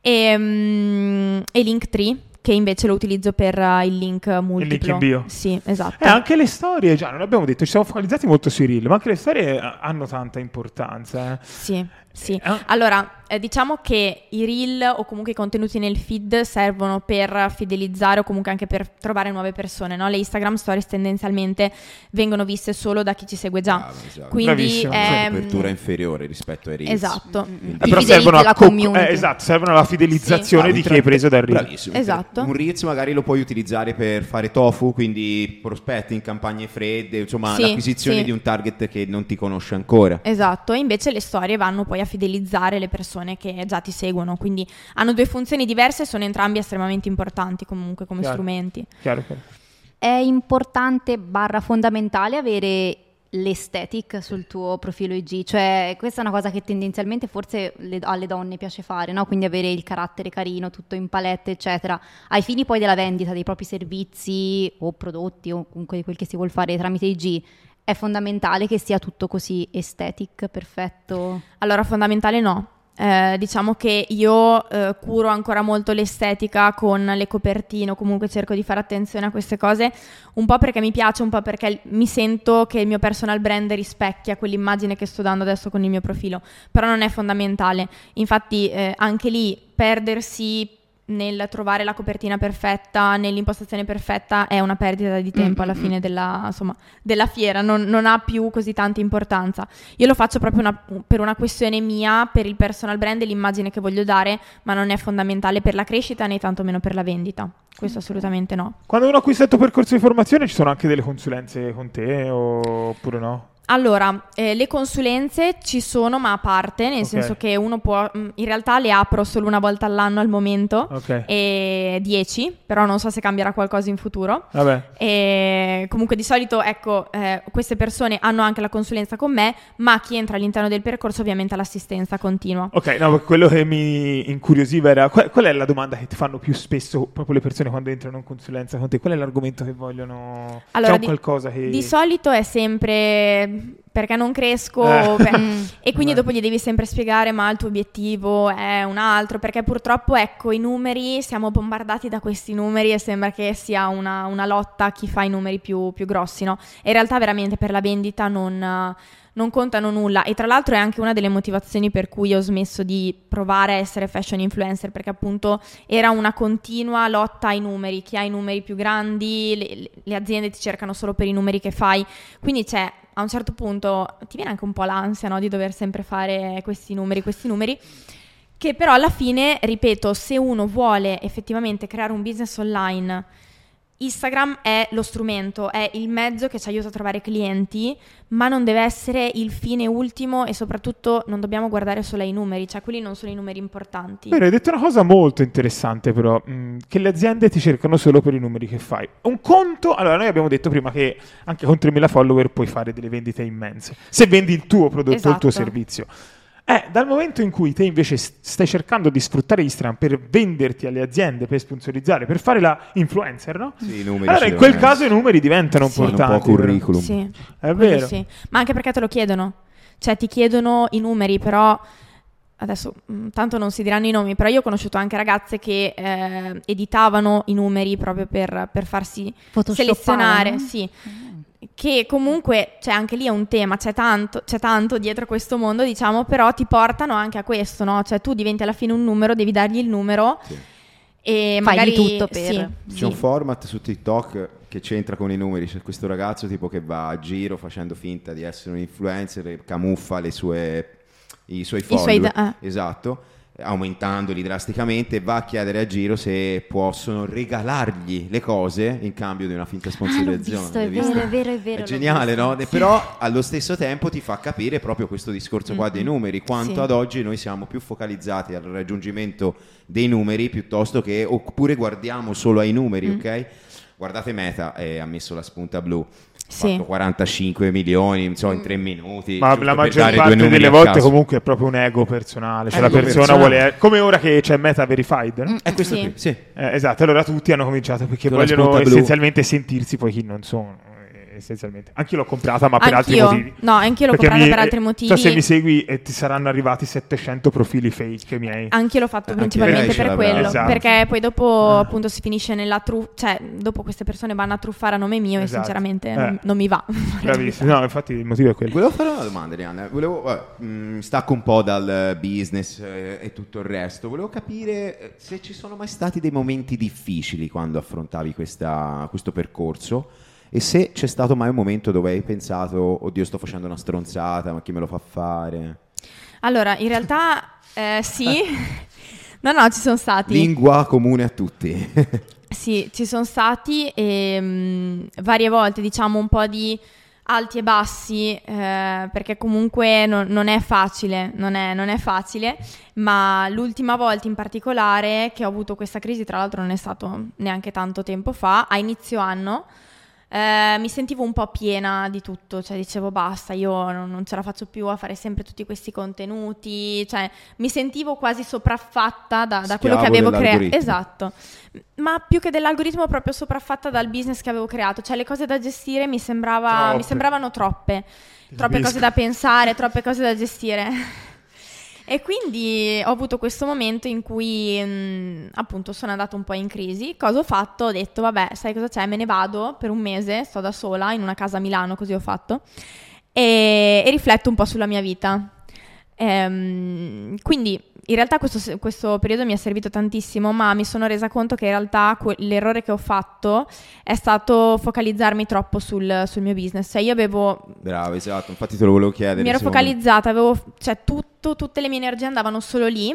E, mm, e Linktree, che invece lo utilizzo per uh, il link multiplo. Il link in bio. Sì, esatto. E eh, anche le storie, già, non abbiamo detto, ci siamo focalizzati molto sui reel, ma anche le storie hanno tanta importanza. Eh. Sì, sì. Eh. Allora, eh, diciamo che i reel o comunque i contenuti nel feed servono per fidelizzare o comunque anche per trovare nuove persone, no? Le Instagram Stories tendenzialmente vengono viste solo da chi ci segue già. Brava, esatto. Quindi è un'apertura inferiore rispetto ai reel. Esatto. Mm-hmm. Però servono alla co- eh, esatto, servono alla fidelizzazione, sì, di chi è preso dal reel. Bravissimo. Esatto. Un Reels magari lo puoi utilizzare per fare tofu, quindi prospetti in campagne fredde, insomma, sì, l'acquisizione, sì, di un target che non ti conosce ancora. Esatto, e invece le storie vanno poi a fidelizzare le persone che già ti seguono, quindi hanno due funzioni diverse e sono entrambi estremamente importanti comunque come chiaro, strumenti. Chiaro, chiaro. È importante barra fondamentale avere l'estetic sul tuo profilo I G, cioè questa è una cosa che tendenzialmente forse le, alle donne piace fare, no? Quindi avere il carattere carino, tutto in palette eccetera, ai fini poi della vendita dei propri servizi o prodotti o comunque di quel che si vuol fare tramite I G. È fondamentale che sia tutto così aesthetic, perfetto? Allora fondamentale no. Eh, diciamo che io eh, curo ancora molto l'estetica con le copertine, o comunque cerco di fare attenzione a queste cose, un po' perché mi piace, un po' perché mi sento che il mio personal brand rispecchia quell'immagine che sto dando adesso con il mio profilo, però non è fondamentale. Infatti eh, anche lì perdersi nel trovare la copertina perfetta, nell'impostazione perfetta, è una perdita di tempo alla fine della, insomma, della fiera, non, non ha più così tanta importanza. Io lo faccio proprio una, per una questione mia, per il personal brand e l'immagine che voglio dare, ma non è fondamentale per la crescita né tantomeno per la vendita. Questo assolutamente no. Quando uno acquista il tuo percorso di formazione, ci sono anche delle consulenze con te oppure no? Allora, eh, le consulenze ci sono ma a parte, nel okay, senso che uno può, in realtà le apro solo una volta all'anno al momento, okay, e dieci, però non so se cambierà qualcosa in futuro. Vabbè. E comunque di solito, ecco, eh, queste persone hanno anche la consulenza con me, ma chi entra all'interno del percorso ovviamente ha l'assistenza continua. Ok, no, quello che mi incuriosiva era, qual, qual è la domanda che ti fanno più spesso proprio le persone quando entrano in consulenza con te? Qual è l'argomento che vogliono? Allora, c'è di, qualcosa che... di solito è sempre... perché non cresco eh. beh, e quindi dopo gli devi sempre spiegare ma il tuo obiettivo è un altro, perché purtroppo ecco i numeri, siamo bombardati da questi numeri e sembra che sia una, una lotta a chi fa i numeri più, più grossi, no? E in realtà veramente per la vendita non... non contano nulla, e tra l'altro è anche una delle motivazioni per cui ho smesso di provare a essere fashion influencer, perché appunto era una continua lotta ai numeri, chi ha i numeri più grandi, le, le aziende ti cercano solo per i numeri che fai, quindi c'è a un certo punto ti viene anche un po' l'ansia, no? Di dover sempre fare questi numeri, questi numeri, che però alla fine, ripeto, se uno vuole effettivamente creare un business online Instagram è lo strumento, è il mezzo che ci aiuta a trovare clienti, ma non deve essere il fine ultimo e soprattutto non dobbiamo guardare solo ai numeri, cioè quelli non sono i numeri importanti. Bene, hai detto una cosa molto interessante però, mh, che le aziende ti cercano solo per i numeri che fai. Un conto, allora noi abbiamo detto prima che anche con tremila follower puoi fare delle vendite immense, se vendi il tuo prodotto, esatto, o il tuo servizio. Eh, dal momento in cui te invece stai cercando di sfruttare Instagram per venderti alle aziende, per sponsorizzare, per fare la influencer, no? Sì, numeri, allora in quel caso i numeri diventano sì, importanti. Un po' curriculum. Sì. È vero. Sì. Ma anche perché te lo chiedono. Cioè ti chiedono i numeri, però adesso tanto non si diranno i nomi, però io ho conosciuto anche ragazze che eh, editavano i numeri proprio per, per farsi selezionare. Sì. Che comunque, cioè anche lì è un tema, c'è tanto, c'è tanto dietro questo mondo, diciamo, però ti portano anche a questo, no? Cioè tu diventi alla fine un numero, devi dargli il numero, sì, e fai magari tutto per... Sì, c'è sì. un format su TikTok che c'entra con i numeri, c'è questo ragazzo tipo che va a giro facendo finta di essere un influencer e camuffa le sue, i suoi follower, I suoi da- esatto, aumentandoli drasticamente, va a chiedere a giro se possono regalargli le cose in cambio di una finta sponsorizzazione. Ah, l'ho visto, è vero, è vero, è vero. È geniale, no? Sì. Però allo stesso tempo ti fa capire proprio questo discorso qua, mm-hmm, dei numeri, quanto sì. ad oggi noi siamo più focalizzati al raggiungimento dei numeri piuttosto che, oppure guardiamo solo ai numeri, mm-hmm, ok? Guardate Meta, eh, ha messo la spunta blu. Sì. Fatto quarantacinque milioni non so, in tre minuti. Ma la maggior parte delle volte comunque è proprio un ego personale, cioè ego la persona personale. vuole, come ora che c'è Meta Verified, no? Mm, è questo sì. qui sì. Eh, esatto, allora tutti hanno cominciato perché con vogliono essenzialmente blu. sentirsi poi chi non sono, essenzialmente. Anch'io l'ho comprata, ma anch'io. per altri motivi. No, anch'io l'ho perché comprata mi, per altri motivi. Cioè, se mi segui e eh, ti saranno arrivati settecento profili fake miei. Anch'io l'ho fatto eh, principalmente per quello, esatto. perché poi dopo ah. appunto si finisce nella truffa, cioè dopo queste persone vanno a truffare a nome mio, esatto. e sinceramente eh. non, non mi va. Bravissimo. No, infatti il motivo è quello. Volevo fare una domanda, Arianna. Volevo eh, mh, stacco un po' dal business eh, e tutto il resto. Volevo capire se ci sono mai stati dei momenti difficili quando affrontavi questa questo percorso. E se c'è stato mai un momento dove hai pensato, oddio, sto facendo una stronzata, ma chi me lo fa fare? Allora, in realtà eh, sì, no, no, ci sono stati. Lingua comune a tutti. Sì, ci sono stati e, mh, varie volte, diciamo, un po' di alti e bassi, eh, perché comunque non, non è facile, non è, non è facile, ma l'ultima volta in particolare che ho avuto questa crisi, tra l'altro non è stato neanche tanto tempo fa, a inizio anno, Uh, mi sentivo un po' piena di tutto, cioè dicevo basta, io non, non ce la faccio più a fare sempre tutti questi contenuti, cioè mi sentivo quasi sopraffatta da, da quello che avevo creato, esatto, ma più che dell'algoritmo proprio sopraffatta dal business che avevo creato, cioè le cose da gestire mi sembrava, mi sembravano troppe, troppe cose da pensare, troppe cose da gestire. E quindi ho avuto questo momento in cui mh, appunto sono andata un po' in crisi. Cosa ho fatto? Ho detto vabbè, sai cosa c'è? Me ne vado per un mese, sto da sola in una casa a Milano, così ho fatto, e, e rifletto un po' sulla mia vita. Ehm, quindi in realtà questo, questo periodo mi è servito tantissimo, ma mi sono resa conto che in realtà que- l'errore che ho fatto è stato focalizzarmi troppo sul, sul mio business. Cioè io avevo... Bravo, esatto, infatti te lo volevo chiedere. Mi ero focalizzata, avevo, cioè tutto, tutte le mie energie andavano solo lì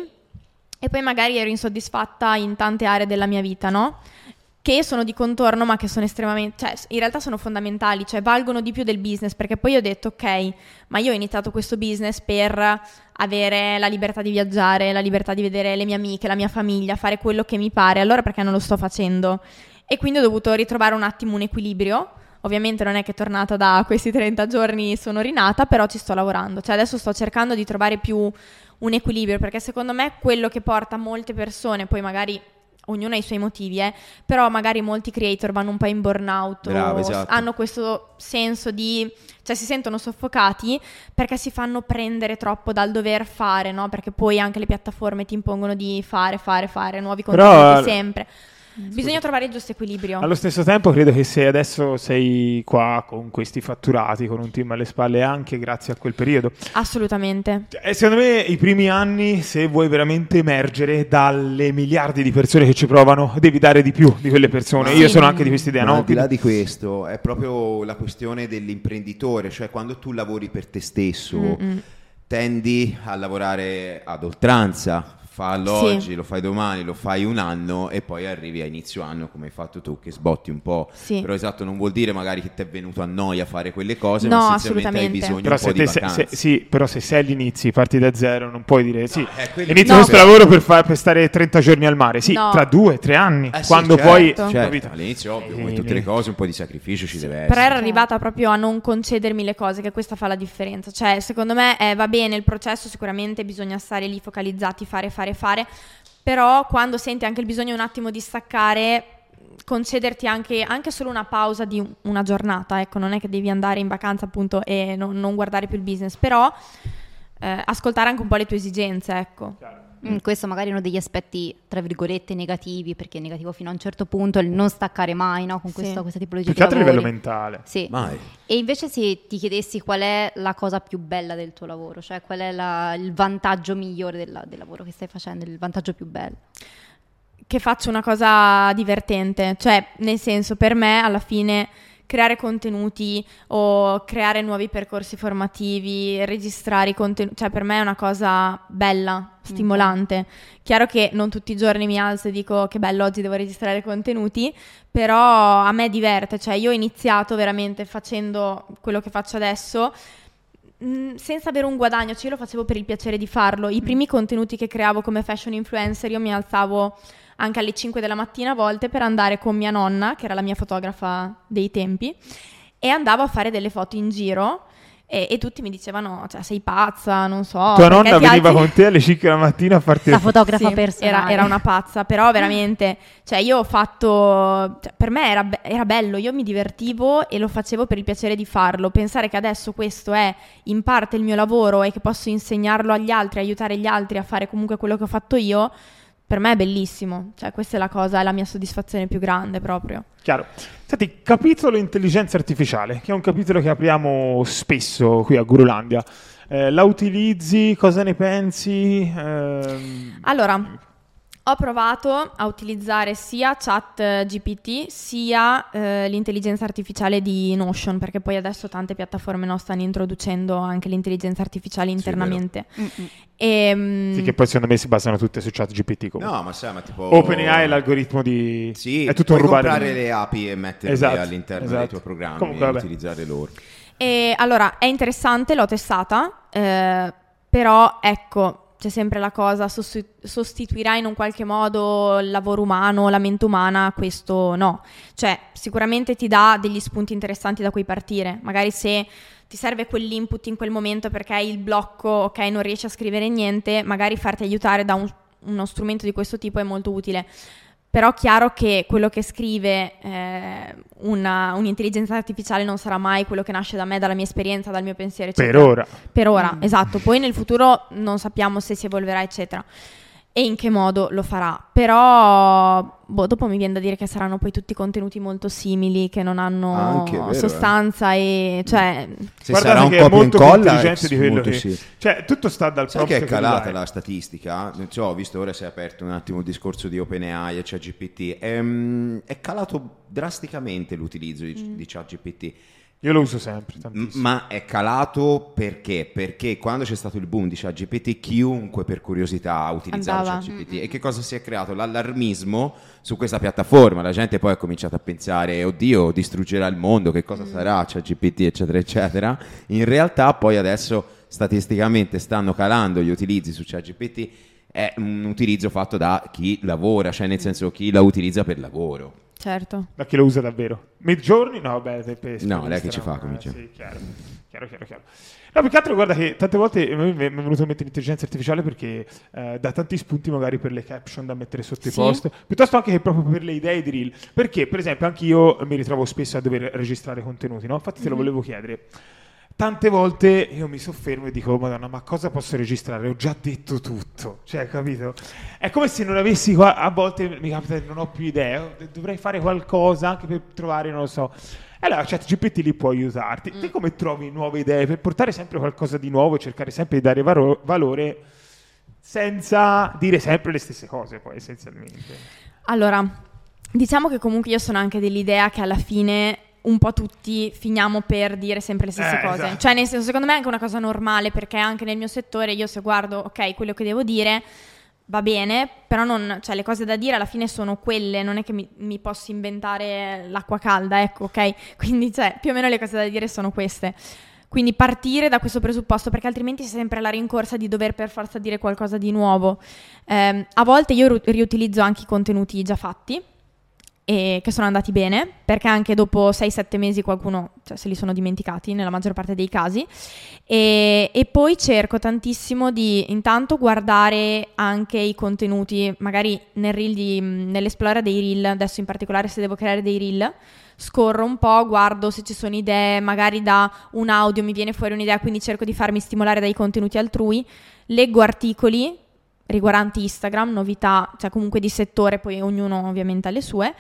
e poi magari ero insoddisfatta in tante aree della mia vita, no? Che sono di contorno ma che sono estremamente, cioè in realtà sono fondamentali, cioè valgono di più del business, perché poi ho detto ok, ma io ho iniziato questo business per avere la libertà di viaggiare, la libertà di vedere le mie amiche, la mia famiglia, fare quello che mi pare, allora perché non lo sto facendo? E quindi ho dovuto ritrovare un attimo un equilibrio. Ovviamente non è che tornata da questi trenta giorni sono rinata, però ci sto lavorando, cioè adesso sto cercando di trovare più un equilibrio, perché secondo me quello che porta molte persone, poi magari ognuno ha i suoi motivi, eh? Però magari molti creator vanno un po' in burnout. Bravo, esatto. Hanno questo senso di, cioè si sentono soffocati perché si fanno prendere troppo dal dover fare, no? Perché poi anche le piattaforme ti impongono di fare, fare, fare nuovi contenuti. Però, sempre scusa. Bisogna trovare il giusto equilibrio. Allo stesso tempo credo che se adesso sei qua con questi fatturati, con un team alle spalle, anche grazie a quel periodo. Assolutamente. E secondo me i primi anni, se vuoi veramente emergere dalle miliardi di persone che ci provano, devi dare di più di quelle persone. Sì. Io sono anche di questa idea. Ma no? Al di là di questo è proprio la questione dell'imprenditore, cioè quando tu lavori per te stesso, mm-mm, tendi a lavorare ad oltranza, fallo sì. oggi, lo fai domani, lo fai un anno e poi arrivi a inizio anno come hai fatto tu, che sbotti un po'. Sì. Però esatto, non vuol dire magari che ti è venuto a noia fare quelle cose, no, ma essenzialmente hai bisogno però un po' di vacanze. Se, sì, però se sei all'inizio, parti da zero, non puoi dire sì, no, eh, inizio no, questo però... lavoro per, far, per stare trenta giorni al mare, sì, no. tra due, tre anni, eh, sì, quando certo, poi... Certo. All'inizio ovvio, come tutte le cose, un po' di sacrificio ci deve essere. Però era arrivata proprio a non concedermi le cose, che questa fa la differenza. Cioè, secondo me eh, va bene il processo, sicuramente bisogna stare lì focalizzati, fare, fare, fare, però quando senti anche il bisogno un attimo di staccare, concederti anche, anche solo una pausa di una giornata, ecco, non è che devi andare in vacanza appunto e non, non guardare più il business, però eh, ascoltare anche un po' le tue esigenze, ecco. Chiaro. Mm, questo magari è uno degli aspetti tra virgolette negativi, perché è negativo fino a un certo punto il non staccare mai, no? Con sì. questo, questa tipologia di lavori, più che altro a livello mentale sì. mai. E invece se ti chiedessi qual è la cosa più bella del tuo lavoro, cioè qual è la, il vantaggio migliore della, del lavoro che stai facendo, il vantaggio più bello? Che faccio una cosa divertente, cioè nel senso, per me alla fine creare contenuti o creare nuovi percorsi formativi, registrare i contenuti, cioè per me è una cosa bella, stimolante. Mm-hmm. Chiaro che non tutti i giorni mi alzo e dico che bello, oggi devo registrare contenuti, però a me diverte, cioè io ho iniziato veramente facendo quello che faccio adesso mh, senza avere un guadagno, cioè io lo facevo per il piacere di farlo. I primi mm-hmm. contenuti che creavo come fashion influencer, io mi alzavo anche alle cinque della mattina a volte per andare con mia nonna, che era la mia fotografa dei tempi, e andavo a fare delle foto in giro e, e tutti mi dicevano, cioè sei pazza, non so. Tua nonna veniva alzi... con te alle cinque della mattina a farti la fotografa sì, personale. Era, era una pazza, però veramente, cioè io ho fatto, cioè, per me era, be- era bello, io mi divertivo e lo facevo per il piacere di farlo. Pensare che adesso questo è in parte il mio lavoro e che posso insegnarlo agli altri, aiutare gli altri a fare comunque quello che ho fatto io, per me è bellissimo, cioè questa è la cosa, è la mia soddisfazione più grande proprio. Chiaro. Senti, capitolo intelligenza artificiale, che è un capitolo che apriamo spesso qui a Gurulandia. Eh, la utilizzi? Cosa ne pensi? Eh... Allora, ho provato a utilizzare sia ChatGPT sia eh, l'intelligenza artificiale di Notion, perché poi adesso tante piattaforme no, stanno introducendo anche l'intelligenza artificiale internamente. Sì, e, um... sì, che poi secondo me si basano tutte su ChatGPT. No, ma sai, ma tipo OpenAI è l'algoritmo di sì, è tutto puoi rubare comprare le api e metterle esatto, all'interno esatto. dei tuoi programmi. Comunque, e utilizzare loro. E allora è interessante, l'ho testata, eh, però ecco, c'è sempre la cosa, sostituirà in un qualche modo il lavoro umano, la mente umana, questo no. Cioè, sicuramente ti dà degli spunti interessanti da cui partire. Magari se ti serve quell'input in quel momento perché hai il blocco, ok, non riesci a scrivere niente, magari farti aiutare da un, uno strumento di questo tipo è molto utile. Però chiaro che quello che scrive eh, una, un'intelligenza artificiale non sarà mai quello che nasce da me, dalla mia esperienza, dal mio pensiero, eccetera. Per ora. Per ora, mm. esatto. Poi nel futuro non sappiamo se si evolverà, eccetera. E in che modo lo farà. Però, boh, dopo mi viene da dire che saranno poi tutti contenuti molto simili, che non hanno anche, vero, sostanza eh. e... cioè se sarà un po' più incolla, è di quello che... sì. Cioè, tutto sta dal sai che è calata che la statistica? Cioè, ho visto, ora si è aperto un attimo il discorso di OpenAI e ChatGPT. Ehm, è calato drasticamente l'utilizzo di, mm. di ChatGPT. Io lo uso sempre tantissimo. Ma è calato perché? Perché quando c'è stato il boom di ChatGPT, chiunque per curiosità ha utilizzato ChatGPT. E che cosa si è creato? L'allarmismo su questa piattaforma. La gente poi ha cominciato a pensare, oddio, distruggerà il mondo, che cosa mm. sarà ChatGPT, eccetera, eccetera. In realtà poi adesso statisticamente stanno calando gli utilizzi su ChatGPT. È un utilizzo fatto da chi lavora, cioè nel senso chi la utilizza per lavoro. Certo. Da chi lo usa davvero. Midjourney? No, vabbè, te pe- no, lei che ci fa, come eh, sì, chiaro, chiaro, chiaro, chiaro. No, più che altro, guarda che tante volte mi è venuto in mente l'intelligenza artificiale perché eh, dà tanti spunti magari per le caption da mettere sotto sì. i post, piuttosto anche che proprio per le idee di reel, perché per esempio anche io mi ritrovo spesso a dover registrare contenuti, no? Infatti te lo volevo chiedere. Tante volte io mi soffermo e dico, oh, madonna, ma cosa posso registrare? Ho già detto tutto, cioè, capito? È come se non avessi qua, a volte mi capita che non ho più idea, dovrei fare qualcosa anche per trovare, non lo so. E allora ChatGPT lì può aiutarti. Mm. Te come trovi nuove idee per portare sempre qualcosa di nuovo e cercare sempre di dare varo- valore senza dire sempre le stesse cose, poi, essenzialmente? Allora, diciamo che comunque io sono anche dell'idea che alla fine un po' tutti finiamo per dire sempre le stesse eh, cose, esatto. Cioè nel senso, secondo me è anche una cosa normale, perché anche nel mio settore io se guardo, ok, quello che devo dire, va bene, però non, cioè, le cose da dire alla fine sono quelle, non è che mi, mi posso inventare l'acqua calda, ecco, ok? Quindi, cioè, più o meno le cose da dire sono queste. Quindi partire da questo presupposto, perché altrimenti sei sempre alla rincorsa di dover per forza dire qualcosa di nuovo. Eh, a volte io ru- riutilizzo anche i contenuti già fatti, e che sono andati bene, perché anche dopo sei sette mesi qualcuno, cioè, se li sono dimenticati nella maggior parte dei casi, e, e poi cerco tantissimo di intanto guardare anche i contenuti, magari nel reel di, nell'esplora dei reel, adesso in particolare se devo creare dei reel, scorro un po', guardo se ci sono idee, magari da un audio mi viene fuori un'idea, quindi cerco di farmi stimolare dai contenuti altrui, leggo articoli riguardanti Instagram, novità, cioè comunque di settore, poi ognuno ovviamente ha le sue,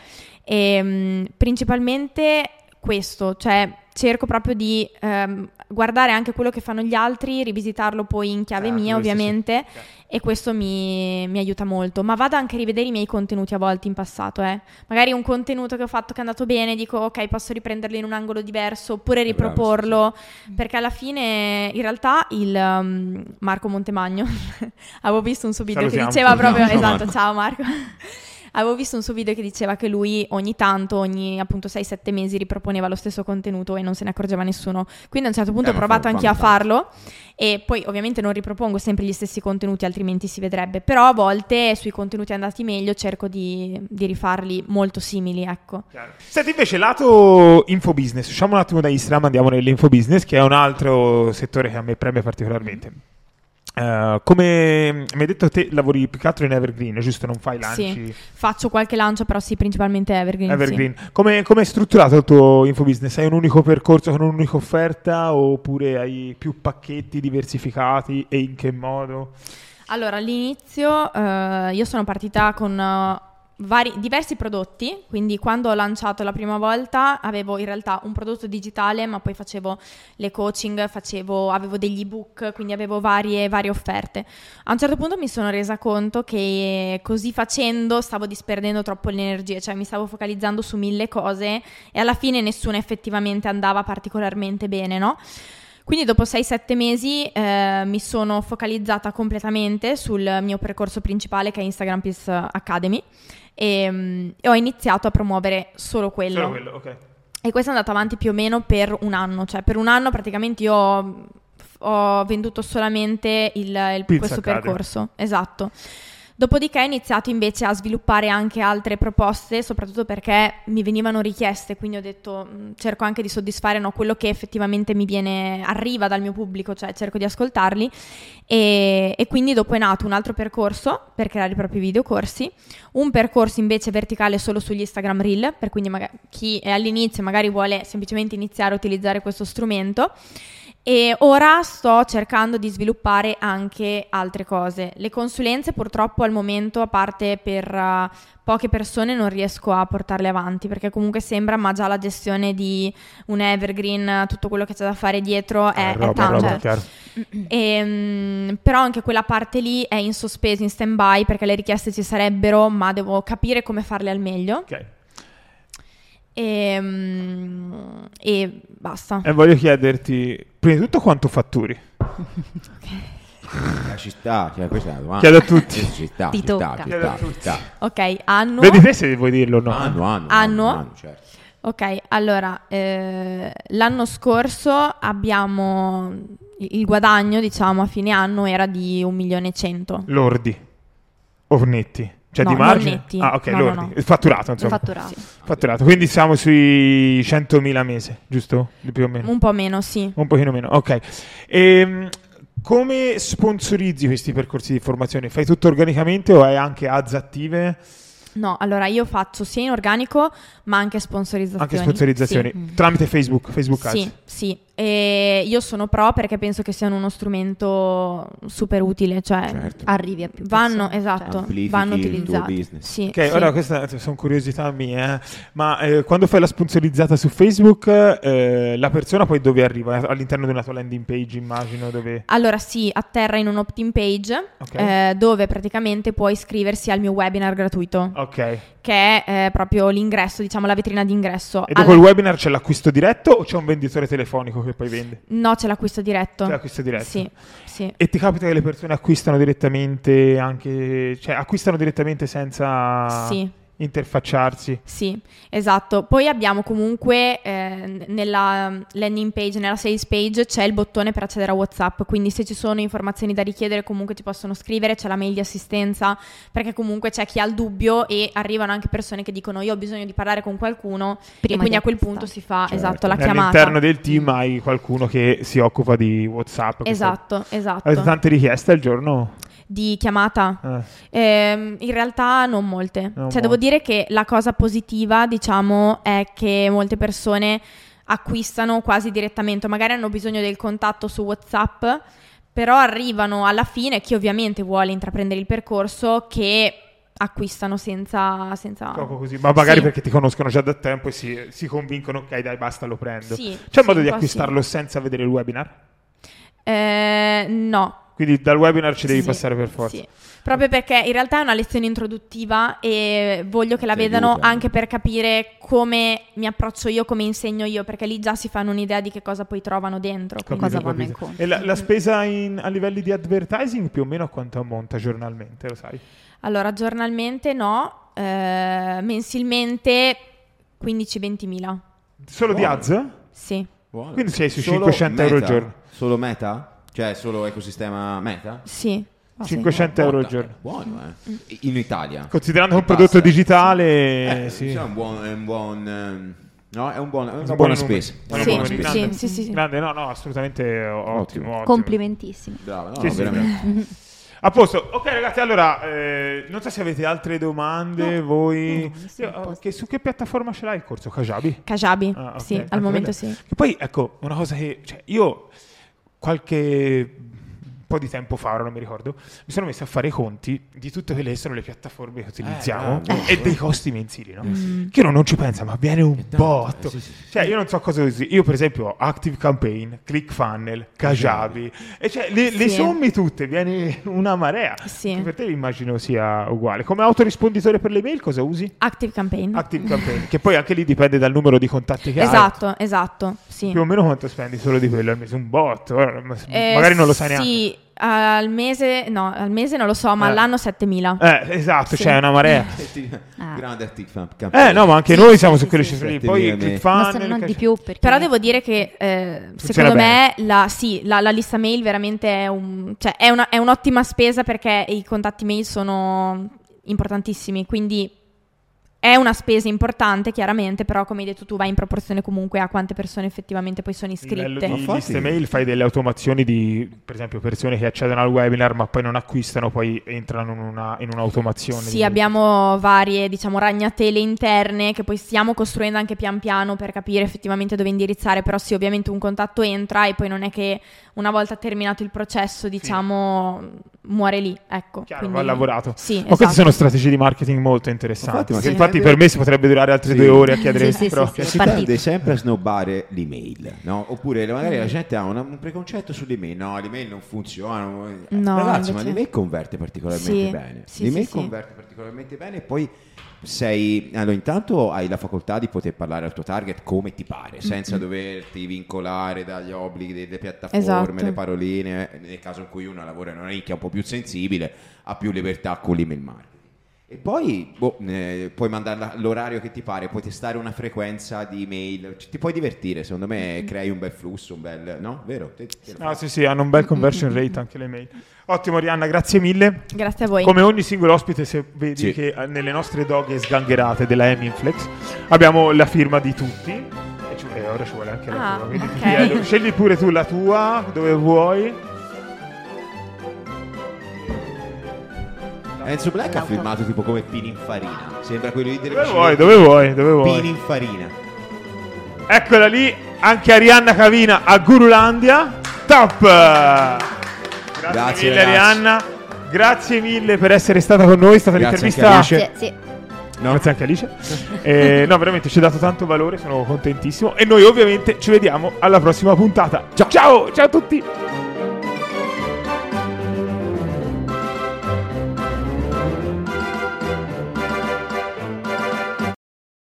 e mh, principalmente questo, cioè cerco proprio di ehm, guardare anche quello che fanno gli altri, rivisitarlo poi in chiave ah, mia ovviamente, sì, sì. E questo mi, mi aiuta molto, ma vado anche a rivedere i miei contenuti a volte in passato, eh. Magari un contenuto che ho fatto che è andato bene, dico ok, posso riprenderlo in un angolo diverso, oppure riproporlo, bravo, sì, sì. Perché alla fine in realtà il um, Marco Montemagno, avevo visto un suo video Salutiamo. che diceva proprio, no, esatto, no, ciao Marco, avevo visto un suo video che diceva che lui ogni tanto, ogni appunto sei sette mesi riproponeva lo stesso contenuto e non se ne accorgeva nessuno, quindi a un certo punto eh, ho provato anch'io a farlo, e poi ovviamente non ripropongo sempre gli stessi contenuti altrimenti si vedrebbe, però a volte sui contenuti andati meglio cerco di, di rifarli molto simili, ecco. Chiaro. Senti, invece lato infobusiness, usciamo un attimo da Instagram, andiamo nell'infobusiness, che è un altro settore che a me preme particolarmente. Uh, come mi hai detto, te lavori più che altro in evergreen, giusto? Non fai lanci? Sì, faccio qualche lancio, però sì, principalmente evergreen. Evergreen. Sì. Come è strutturato il tuo infobusiness? Hai un unico percorso con un'unica offerta oppure hai più pacchetti diversificati, e in che modo? Allora, all'inizio uh, io sono partita con... Uh, Vari, diversi prodotti, quindi quando ho lanciato la prima volta avevo in realtà un prodotto digitale, ma poi facevo le coaching, facevo, avevo degli ebook, quindi avevo varie, varie offerte. A un certo punto mi sono resa conto che così facendo stavo disperdendo troppo le energie, cioè mi stavo focalizzando su mille cose e alla fine nessuna effettivamente andava particolarmente bene, no? Quindi dopo sei sette mesi eh, mi sono focalizzata completamente sul mio percorso principale, che è Instagram Peace Academy, e, um, e ho iniziato a promuovere solo quello. Solo quello, ok. E questo è andato avanti più o meno per un anno, cioè per un anno praticamente io ho, ho venduto solamente il, il, questo Academy. Percorso, esatto. Dopodiché ho iniziato invece a sviluppare anche altre proposte, soprattutto perché mi venivano richieste, quindi ho detto cerco anche di soddisfare, no, quello che effettivamente mi viene, arriva dal mio pubblico, cioè cerco di ascoltarli, e, e quindi dopo è nato un altro percorso per creare i propri videocorsi, un percorso invece verticale solo sugli Instagram Reel, per quindi magari chi è all'inizio magari vuole semplicemente iniziare a utilizzare questo strumento. E ora sto cercando di sviluppare anche altre cose. Le consulenze purtroppo al momento, a parte per uh, poche persone, non riesco a portarle avanti, perché comunque sembra, ma già la gestione di un evergreen, tutto quello che c'è da fare dietro è, eh, roba, è tanto. Roba, e, um, però anche quella parte lì è in sospeso, in stand-by, perché le richieste ci sarebbero, ma devo capire come farle al meglio. Ok. E, um, e basta. E voglio chiederti prima di tutto quanto fatturi. Okay. Ci sta, questa è la domanda. Chiedo a tutti. Ci sta, ti ci tocca. Sta, ci sta, ci sta. Ok, anno. Vedi te se vuoi dirlo o no. Anno, anno. Anno. anno, anno certo. Ok, allora eh, l'anno scorso abbiamo il guadagno, diciamo a fine anno era di un milione e cento. Lordi o netti? Cioè no, di margine? Ah, ok, no, lordi. No, no. Fatturato, insomma. Fatturato. Sì. Fatturato. Quindi siamo sui centomila mese, giusto? Di più o meno. Un po' meno, sì. Un pochino meno, ok. Ehm, come sponsorizzi questi percorsi di formazione? Fai tutto organicamente o hai anche ads attive? No, allora io faccio sia in organico, ma anche sponsorizzazioni. Anche sponsorizzazioni, sì. Tramite Facebook, Facebook Ads. Sì, sì. E io sono pro perché penso che siano uno strumento super utile, cioè certo. Arrivi a più persone. Vanno, esatto, cioè, vanno utilizzati. Sì, ok, sì. Ora questa sono curiosità mie, ma eh, quando fai la sponsorizzata su Facebook, eh, la persona poi dove arriva? All'interno di una tua landing page, immagino, dove? Allora sì, atterra in un opt-in page, okay. eh, dove praticamente può iscriversi al mio webinar gratuito. Ok. che è eh, proprio l'ingresso, diciamo la vetrina d'ingresso. E dopo alla... il webinar c'è l'acquisto diretto o c'è un venditore telefonico che poi vende? No, c'è l'acquisto diretto. C'è l'acquisto diretto. Sì, sì. E ti capita che le persone acquistano direttamente anche, cioè acquistano direttamente senza... Sì. Interfacciarsi. Sì, esatto. Poi abbiamo comunque eh, nella landing page, nella sales page c'è il bottone per accedere a WhatsApp, quindi se ci sono informazioni da richiedere comunque ci possono scrivere, c'è la mail di assistenza, perché comunque c'è chi ha il dubbio e arrivano anche persone che dicono io ho bisogno di parlare con qualcuno prima, e quindi a quel punto si fa, certo, esatto, la chiamata. All'interno del team hai qualcuno che si occupa di WhatsApp. Esatto, fa... esatto. Avete tante richieste al giorno? Di chiamata? Eh. Eh, in realtà non molte. Non cioè molte. Devo dire che la cosa positiva, diciamo, è che molte persone acquistano quasi direttamente. Magari hanno bisogno del contatto su WhatsApp, però arrivano alla fine, chi ovviamente vuole intraprendere il percorso, che acquistano senza... senza... Poco così. Ma magari sì, perché ti conoscono già da tempo e si, si convincono, ok dai basta lo prendo. Sì, c'è sì, modo di acquistarlo sì, senza vedere il webinar? Eh, no. Quindi dal webinar ci devi sì, passare per forza. Sì. Proprio perché in realtà è una lezione introduttiva e voglio che la vedano anche per capire come mi approccio io, come insegno io, perché lì già si fanno un'idea di che cosa poi trovano dentro, capito, cosa vanno incontro. E la, la spesa in, a livelli di advertising più o meno a quanto ammonta giornalmente, lo sai? Allora, giornalmente no, eh, mensilmente quindici ventimila. Solo buono, di ads? Sì. Buono. Quindi sei su solo cinquecento euro al giorno. Solo Meta? Cioè solo ecosistema Meta? Sì. Ah, cinquecento euro al giorno. Buono, eh. In Italia. Considerando che un passa, prodotto digitale... Eh, sì. Diciamo un buon... È un buon no, è un buon, è una, una buona spesa. Sì, sì, sì, grande, sì, sì. Grande, no, no, assolutamente ottimo. ottimo, ottimo. Complimentissimo. Bravo, no, sì, no, sì, veramente. A posto. Ok ragazzi, allora, eh, non so se avete altre domande, no, voi... No, no, Io, che, su che piattaforma ce l'hai il corso? Kajabi? Kajabi, ah, okay, sì, al Anche momento bello. Sì. E poi, ecco, una cosa che... Cioè, io... qualche po' di tempo fa, ora non mi ricordo, mi sono messo a fare i conti di tutte quelle che sono le piattaforme che utilizziamo eh, eh, eh, e eh, dei costi mensili, no? Eh, che uno non ci pensa, ma viene un botto. Eh, sì, sì, sì. Cioè, io non so cosa usi. Io, per esempio, ho Active Campaign, ClickFunnels, Kajabi, e cioè le, sì, le somme tutte, viene una marea. Sì. Che per te immagino sia uguale. Come autorisponditore per le mail cosa usi? Active Campaign. Active Campaign, che poi anche lì dipende dal numero di contatti che esatto, hai. Esatto, esatto. Sì. Più o meno quanto spendi solo di quello al mese? Un botto? Eh, Magari non lo sai sì. neanche. Al mese, no, al mese non lo so, ma eh. all'anno settemila. Eh, esatto, sì, c'è cioè una marea. ah. Grande attività. Eh, no, ma anche sì, noi siamo sì, su quelle sì, cifre lì. Poi il fan, non di più, perché... Però devo dire che eh, secondo bene. me la, sì, la, la lista mail veramente è, un, cioè, è, una, è un'ottima spesa, perché i contatti mail sono importantissimi, quindi è una spesa importante chiaramente, però come hai detto tu va in proporzione comunque a quante persone effettivamente poi sono iscritte. Di liste mail fai delle automazioni di, per esempio, persone che accedono al webinar ma poi non acquistano, poi entrano in, una, in un'automazione. Sì, abbiamo varie, diciamo, ragnatele interne che poi stiamo costruendo anche pian piano per capire effettivamente dove indirizzare, però sì, ovviamente un contatto entra e poi non è che una volta terminato il processo, diciamo, sì. muore lì, ecco. Chiaro, quindi... va lavorato. Sì, ma esatto. queste sono strategie di marketing molto interessanti. Infatti, sì. Infatti per me si potrebbe durare altri sì. due ore a chiedere sì, sì, però. Sì, sì, si tende sempre a snobbare l'email, no? Oppure magari la gente ha una, un preconcetto sull'email, no, l'email non funziona, no, ragazzi, invece... ma l'email converte particolarmente sì, bene sì, l'email sì, converte sì. particolarmente bene, e poi sei, allora intanto hai la facoltà di poter parlare al tuo target come ti pare, senza mm-hmm. doverti vincolare dagli obblighi delle piattaforme, esatto. le paroline, nel caso in cui uno lavora in una nicchia un po' più sensibile ha più libertà con l'email marketing. E poi boh, eh, puoi mandarla all'orario che ti pare, puoi testare una frequenza di email, ti puoi divertire, secondo me crei un bel flusso, un bel... no? Vero? Te, te no, sì, sì, hanno un bel conversion rate anche le mail. Ottimo, Arianna, grazie mille. Grazie a voi. Come ogni singolo ospite, se vedi sì. che nelle nostre doghe sgangherate della Eminflex abbiamo la firma di tutti, e, cioè, e ora ci vuole anche la ah, tua, quindi okay. ti chiedo, scegli pure tu la tua, dove vuoi. Enzo Black ha filmato tipo come Pininfarina. Sembra quello di dove vuoi, dove vuoi, dove vuoi. Pininfarina. Eccola lì, anche Arianna Cavina a Gurulandia. Top! Grazie, grazie mille ragazzi. Arianna. Grazie mille per essere stata con noi, è stata grazie l'intervista. Anche sì, sì. No. Grazie anche Alice. eh, no, veramente ci ha dato tanto valore, sono contentissimo, e noi ovviamente ci vediamo alla prossima puntata. Ciao, ciao, ciao a tutti.